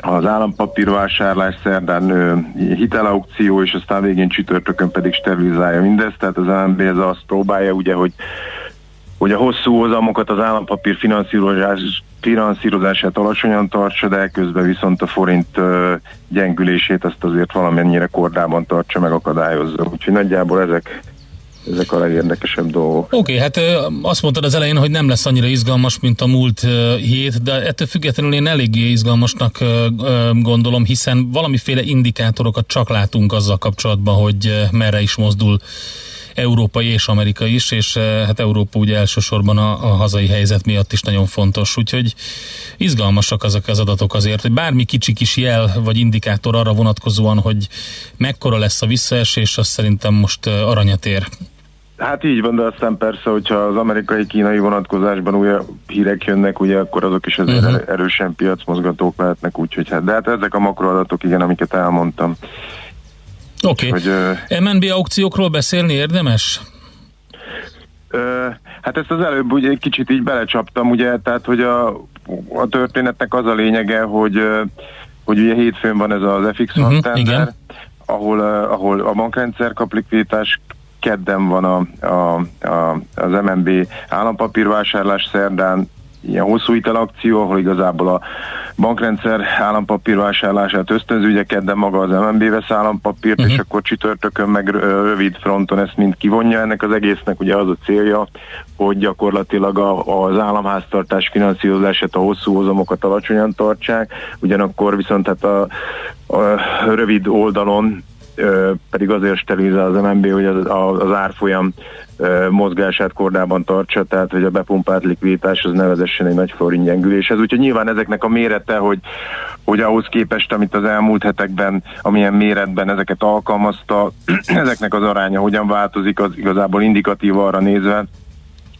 az állampapírvásárlás, szerdán hitelaukció, és aztán végén csütörtökön pedig sterilizálja mindezt, tehát az MNB azt próbálja, ugye, hogy a hosszú hozamokat az állampapír finanszírozását alacsonyan tartsa, de közben viszont a forint gyengülését ezt azért valamennyire kordában tartsa, megakadályozza. Úgyhogy nagyjából ezek ezek a legérdekesebb dolgok. Oké, hát azt mondtad az elején, hogy nem lesz annyira izgalmas, mint a múlt hét, de ettől függetlenül én eléggé izgalmasnak gondolom, hiszen valamiféle indikátorokat csak látunk azzal kapcsolatban, hogy merre is mozdul európai és amerikai is, és hát Európa ugye elsősorban a hazai helyzet miatt is nagyon fontos, úgyhogy izgalmasak azok az adatok azért, hogy bármi kicsi kis jel vagy indikátor arra vonatkozóan, hogy mekkora lesz a visszaesés, az szerintem most aranyat ér. Hát így van, de aztán persze, hogyha az amerikai-kínai vonatkozásban újabb hírek jönnek, ugye akkor azok is azért erősen piacmozgatók lehetnek, úgyhogy hát, de hát ezek a makroadatok, igen, amiket elmondtam. Oké. Okay. MNB aukciókról beszélni érdemes? Hát ezt az előbb ugye egy kicsit így belecsaptam, ugye, tehát hogy a történetnek az a lényege, hogy ugye hétfőn van ez az FX tender, ahol a bankrendszer kap likviditást, kedden van az MNB állampapírvásárlás, szerdán ilyen hosszú hitelakció, ahol igazából a bankrendszer állampapírvásárlását ösztönzője, kedden maga az MNB vesz állampapírt, és akkor csütörtökön meg rövid fronton ezt mind kivonja. Ennek az egésznek ugye az a célja, hogy gyakorlatilag az államháztartás finanszírozását, a hosszú hozamokat alacsonyan tartsák, ugyanakkor viszont hát a rövid oldalon pedig azért sterilizál az MNB, hogy az árfolyam mozgását kordában tartsa, tehát hogy a bepumpált likviditás az ne vezessen egy nagy forint gyengüléshez. Úgyhogy nyilván ezeknek a mérete, hogy ahhoz képest, amit az elmúlt hetekben, amilyen méretben ezeket alkalmazta, ezeknek az aránya hogyan változik, az igazából indikatív arra nézve,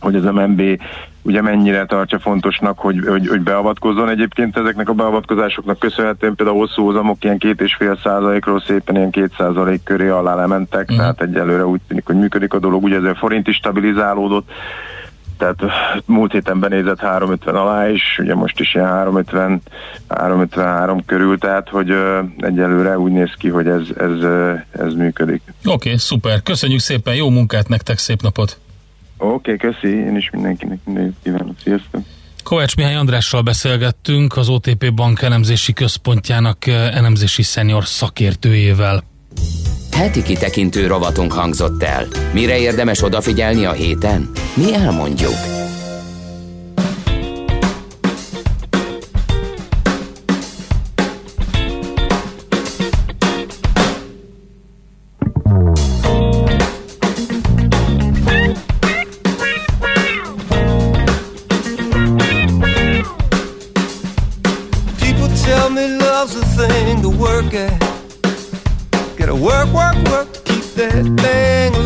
hogy az MNB ugye mennyire tartja fontosnak, hogy beavatkozzon. Egyébként ezeknek a beavatkozásoknak köszönhetően például hosszú hozamok ilyen 2,5%-ról szépen ilyen 2% köré alá lementek, tehát egyelőre úgy tűnik, hogy működik a dolog, ugye ez a forint is stabilizálódott, tehát múlt héten benézett 3,50 alá is, ugye most is ilyen 3,53 körül, tehát hogy egyelőre úgy néz ki, hogy ez működik. Oké, szuper, köszönjük szépen, jó munkát nektek, szép napot! Oké, köszi, én is mindenkinek mindenkit kívánok, sziasztok! Kovács Mihály Andrással beszélgettünk, az OTP Bank elemzési központjának elemzési szenior szakértőjével. Heti kitekintő rovatunk hangzott el. Mire érdemes odafigyelni a héten? Mi elmondjuk. Lady,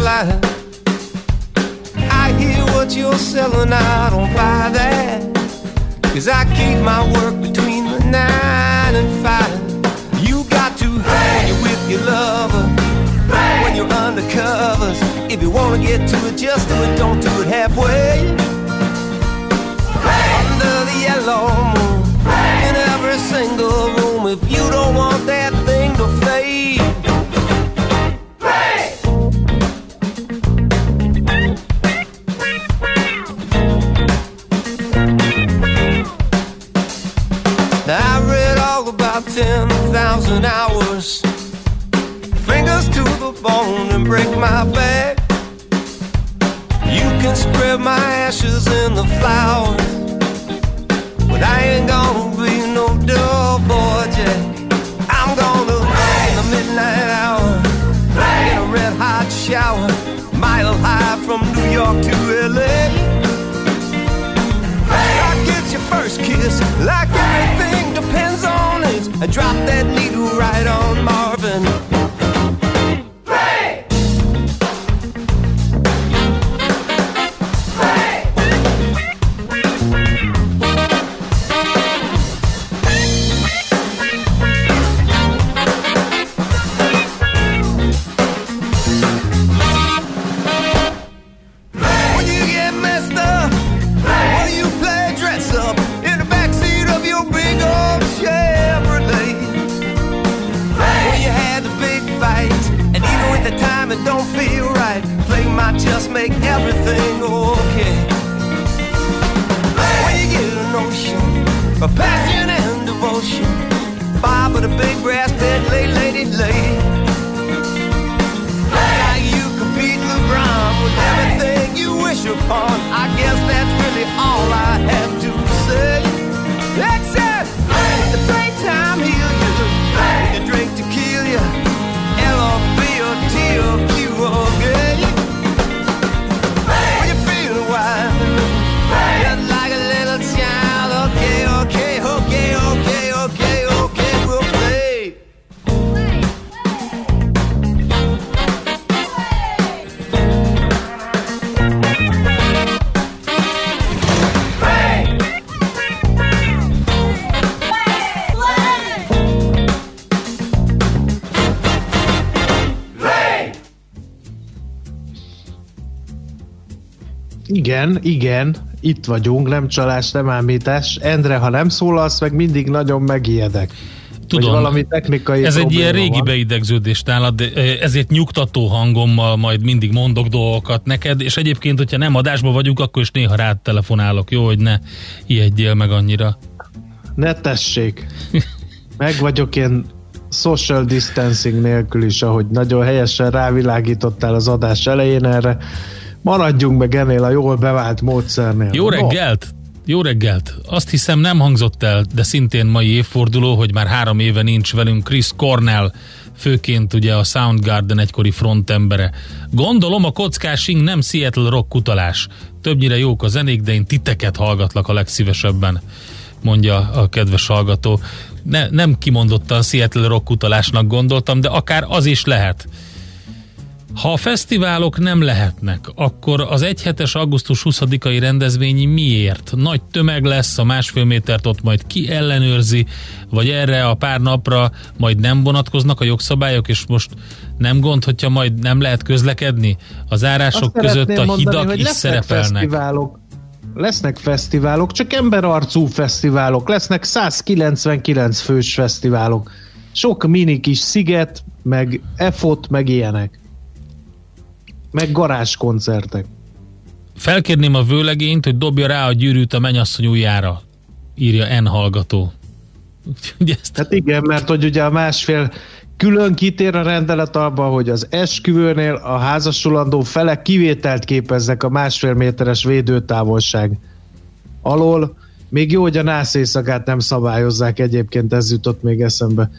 like you could beat LeBron with Igen, itt vagyunk, nem csalás, nem ámítás. Endre, ha nem szólalsz, meg mindig nagyon megijedek. Tudom, valami technikai ez egy ilyen régi beidegződés nálad, ezért nyugtató hangommal majd mindig mondok dolgokat neked, és egyébként, hogyha nem adásban vagyunk, akkor is néha rád telefonálok, jó, hogy ne ijedjél meg annyira. Ne tessék! Meg vagyok én social distancing nélkül is, ahogy nagyon helyesen rávilágítottál az adás elején erre. Maradjunk meg ennél a jól bevált módszernél. Jó reggelt! No. Jó reggelt! Azt hiszem nem hangzott el, de szintén mai évforduló, hogy már 3 éve nincs velünk Chris Cornell, főként ugye a Soundgarden egykori frontembere. Gondolom a kockásing nem Seattle rock utalás. Többnyire jók a zenék, de én titeket hallgatlak a legszívesebben, mondja a kedves hallgató. Nem kimondottan Seattle rock utalásnak gondoltam, de akár az is lehet. Ha a fesztiválok nem lehetnek, akkor az 1 hetes augusztus 20-ai rendezvényi miért? Nagy tömeg lesz, a 1,5 métert ott majd ki ellenőrzi, vagy erre a pár napra majd nem vonatkoznak a jogszabályok, és most nem gond, hogyha majd nem lehet közlekedni? A zárások között a hidak is szerepelnek. Lesznek fesztiválok, csak emberarcú fesztiválok, lesznek 199 fős fesztiválok. Sok mini kis sziget, meg efot, meg ilyenek. Meg garázskoncertek. Felkérném a vőlegényt, hogy dobja rá a gyűrűt a mennyasszony ujjára, írja N hallgató. Hát igen, mert hogy ugye a másfél külön kitér a rendelet abban, hogy az esküvőnél a házasulandó felek kivételt képeznek a 1,5 méteres védőtávolság alól. Még jó, hogy a nász éjszakát nem szabályozzák, egyébként ez jutott még eszembe.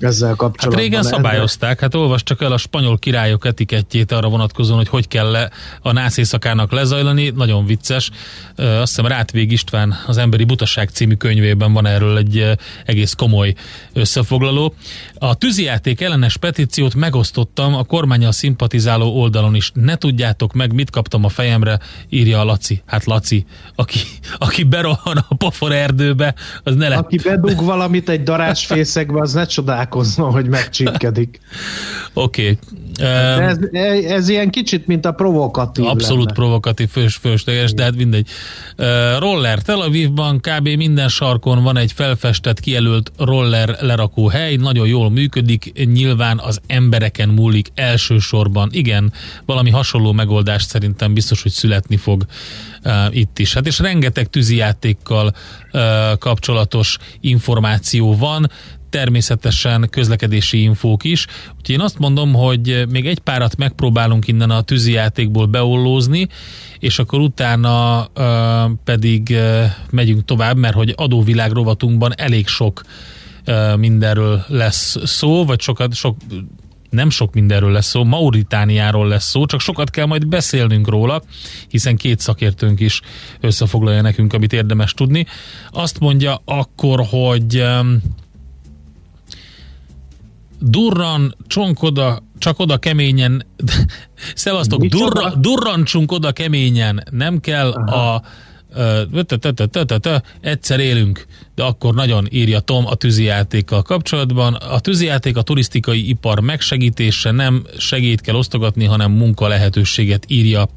Ezzel kapcsolatban. Hát régen szabályozták, hát olvasd csak el a spanyol királyok etikettjét arra vonatkozóan, hogy hogy kell a nász éjszakának lezajlani, nagyon vicces. Azt hiszem Rátvég István az Emberi Butaság című könyvében van erről egy egész komoly összefoglaló. A tűzijáték ellenes petíciót megosztottam a kormánnyal szimpatizáló oldalon is. Ne tudjátok meg, mit kaptam a fejemre, írja a Laci. Hát Laci, aki berohan a pofor erdőbe, az ne lett. Aki bedug valamit egy darásfészekbe, az ne csodál, hogy megcsípkedik. Oké. Okay. Ez ilyen kicsit, mint a provokatív. Abszolút lenne. Provokatív, fős, de hát mindegy. Roller. Tel Avivban kb. Minden sarkon van egy felfestett, kijelölt roller lerakó hely, nagyon jól működik, nyilván az embereken múlik elsősorban. Igen, valami hasonló megoldás szerintem biztos, hogy születni fog itt is. Hát és rengeteg tűzijátékkal kapcsolatos információ van, természetesen közlekedési infók is. Úgyhogy én azt mondom, hogy még egy párat megpróbálunk innen a tűzijátékból beollózni, és akkor utána pedig megyünk tovább, mert hogy adóvilág rovatunkban elég sok mindenről lesz szó, vagy nem sok mindenről lesz szó, Mauritániáról lesz szó, csak sokat kell majd beszélnünk róla, hiszen 2 szakértőnk is összefoglalja nekünk, amit érdemes tudni. Azt mondja akkor, hogy durran, csonk oda, csak oda keményen. Szevasztok, durrancsunk oda keményen. Nem kell a egyszer élünk, de akkor nagyon, írja Tom a tűzijátékkal kapcsolatban. A tűzijáték a turisztikai ipar megsegítése, nem segélyt kell osztogatni, hanem munka lehetőséget, írja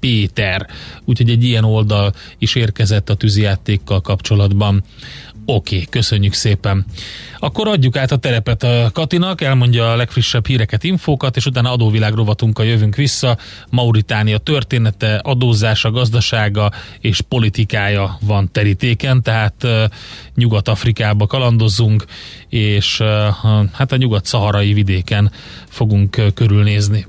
Péter. Úgyhogy egy ilyen oldal is érkezett a tűzijátékkal kapcsolatban. Oké, köszönjük szépen. Akkor adjuk át a terepet a Katinak, elmondja a legfrissebb híreket, infókat, és utána adóvilág rovatunkkal jövünk vissza. Mauritánia története, adózása, gazdasága és politikája van terítéken, tehát Nyugat-Afrikába kalandozzunk, és hát a nyugat-szaharai vidéken fogunk körülnézni.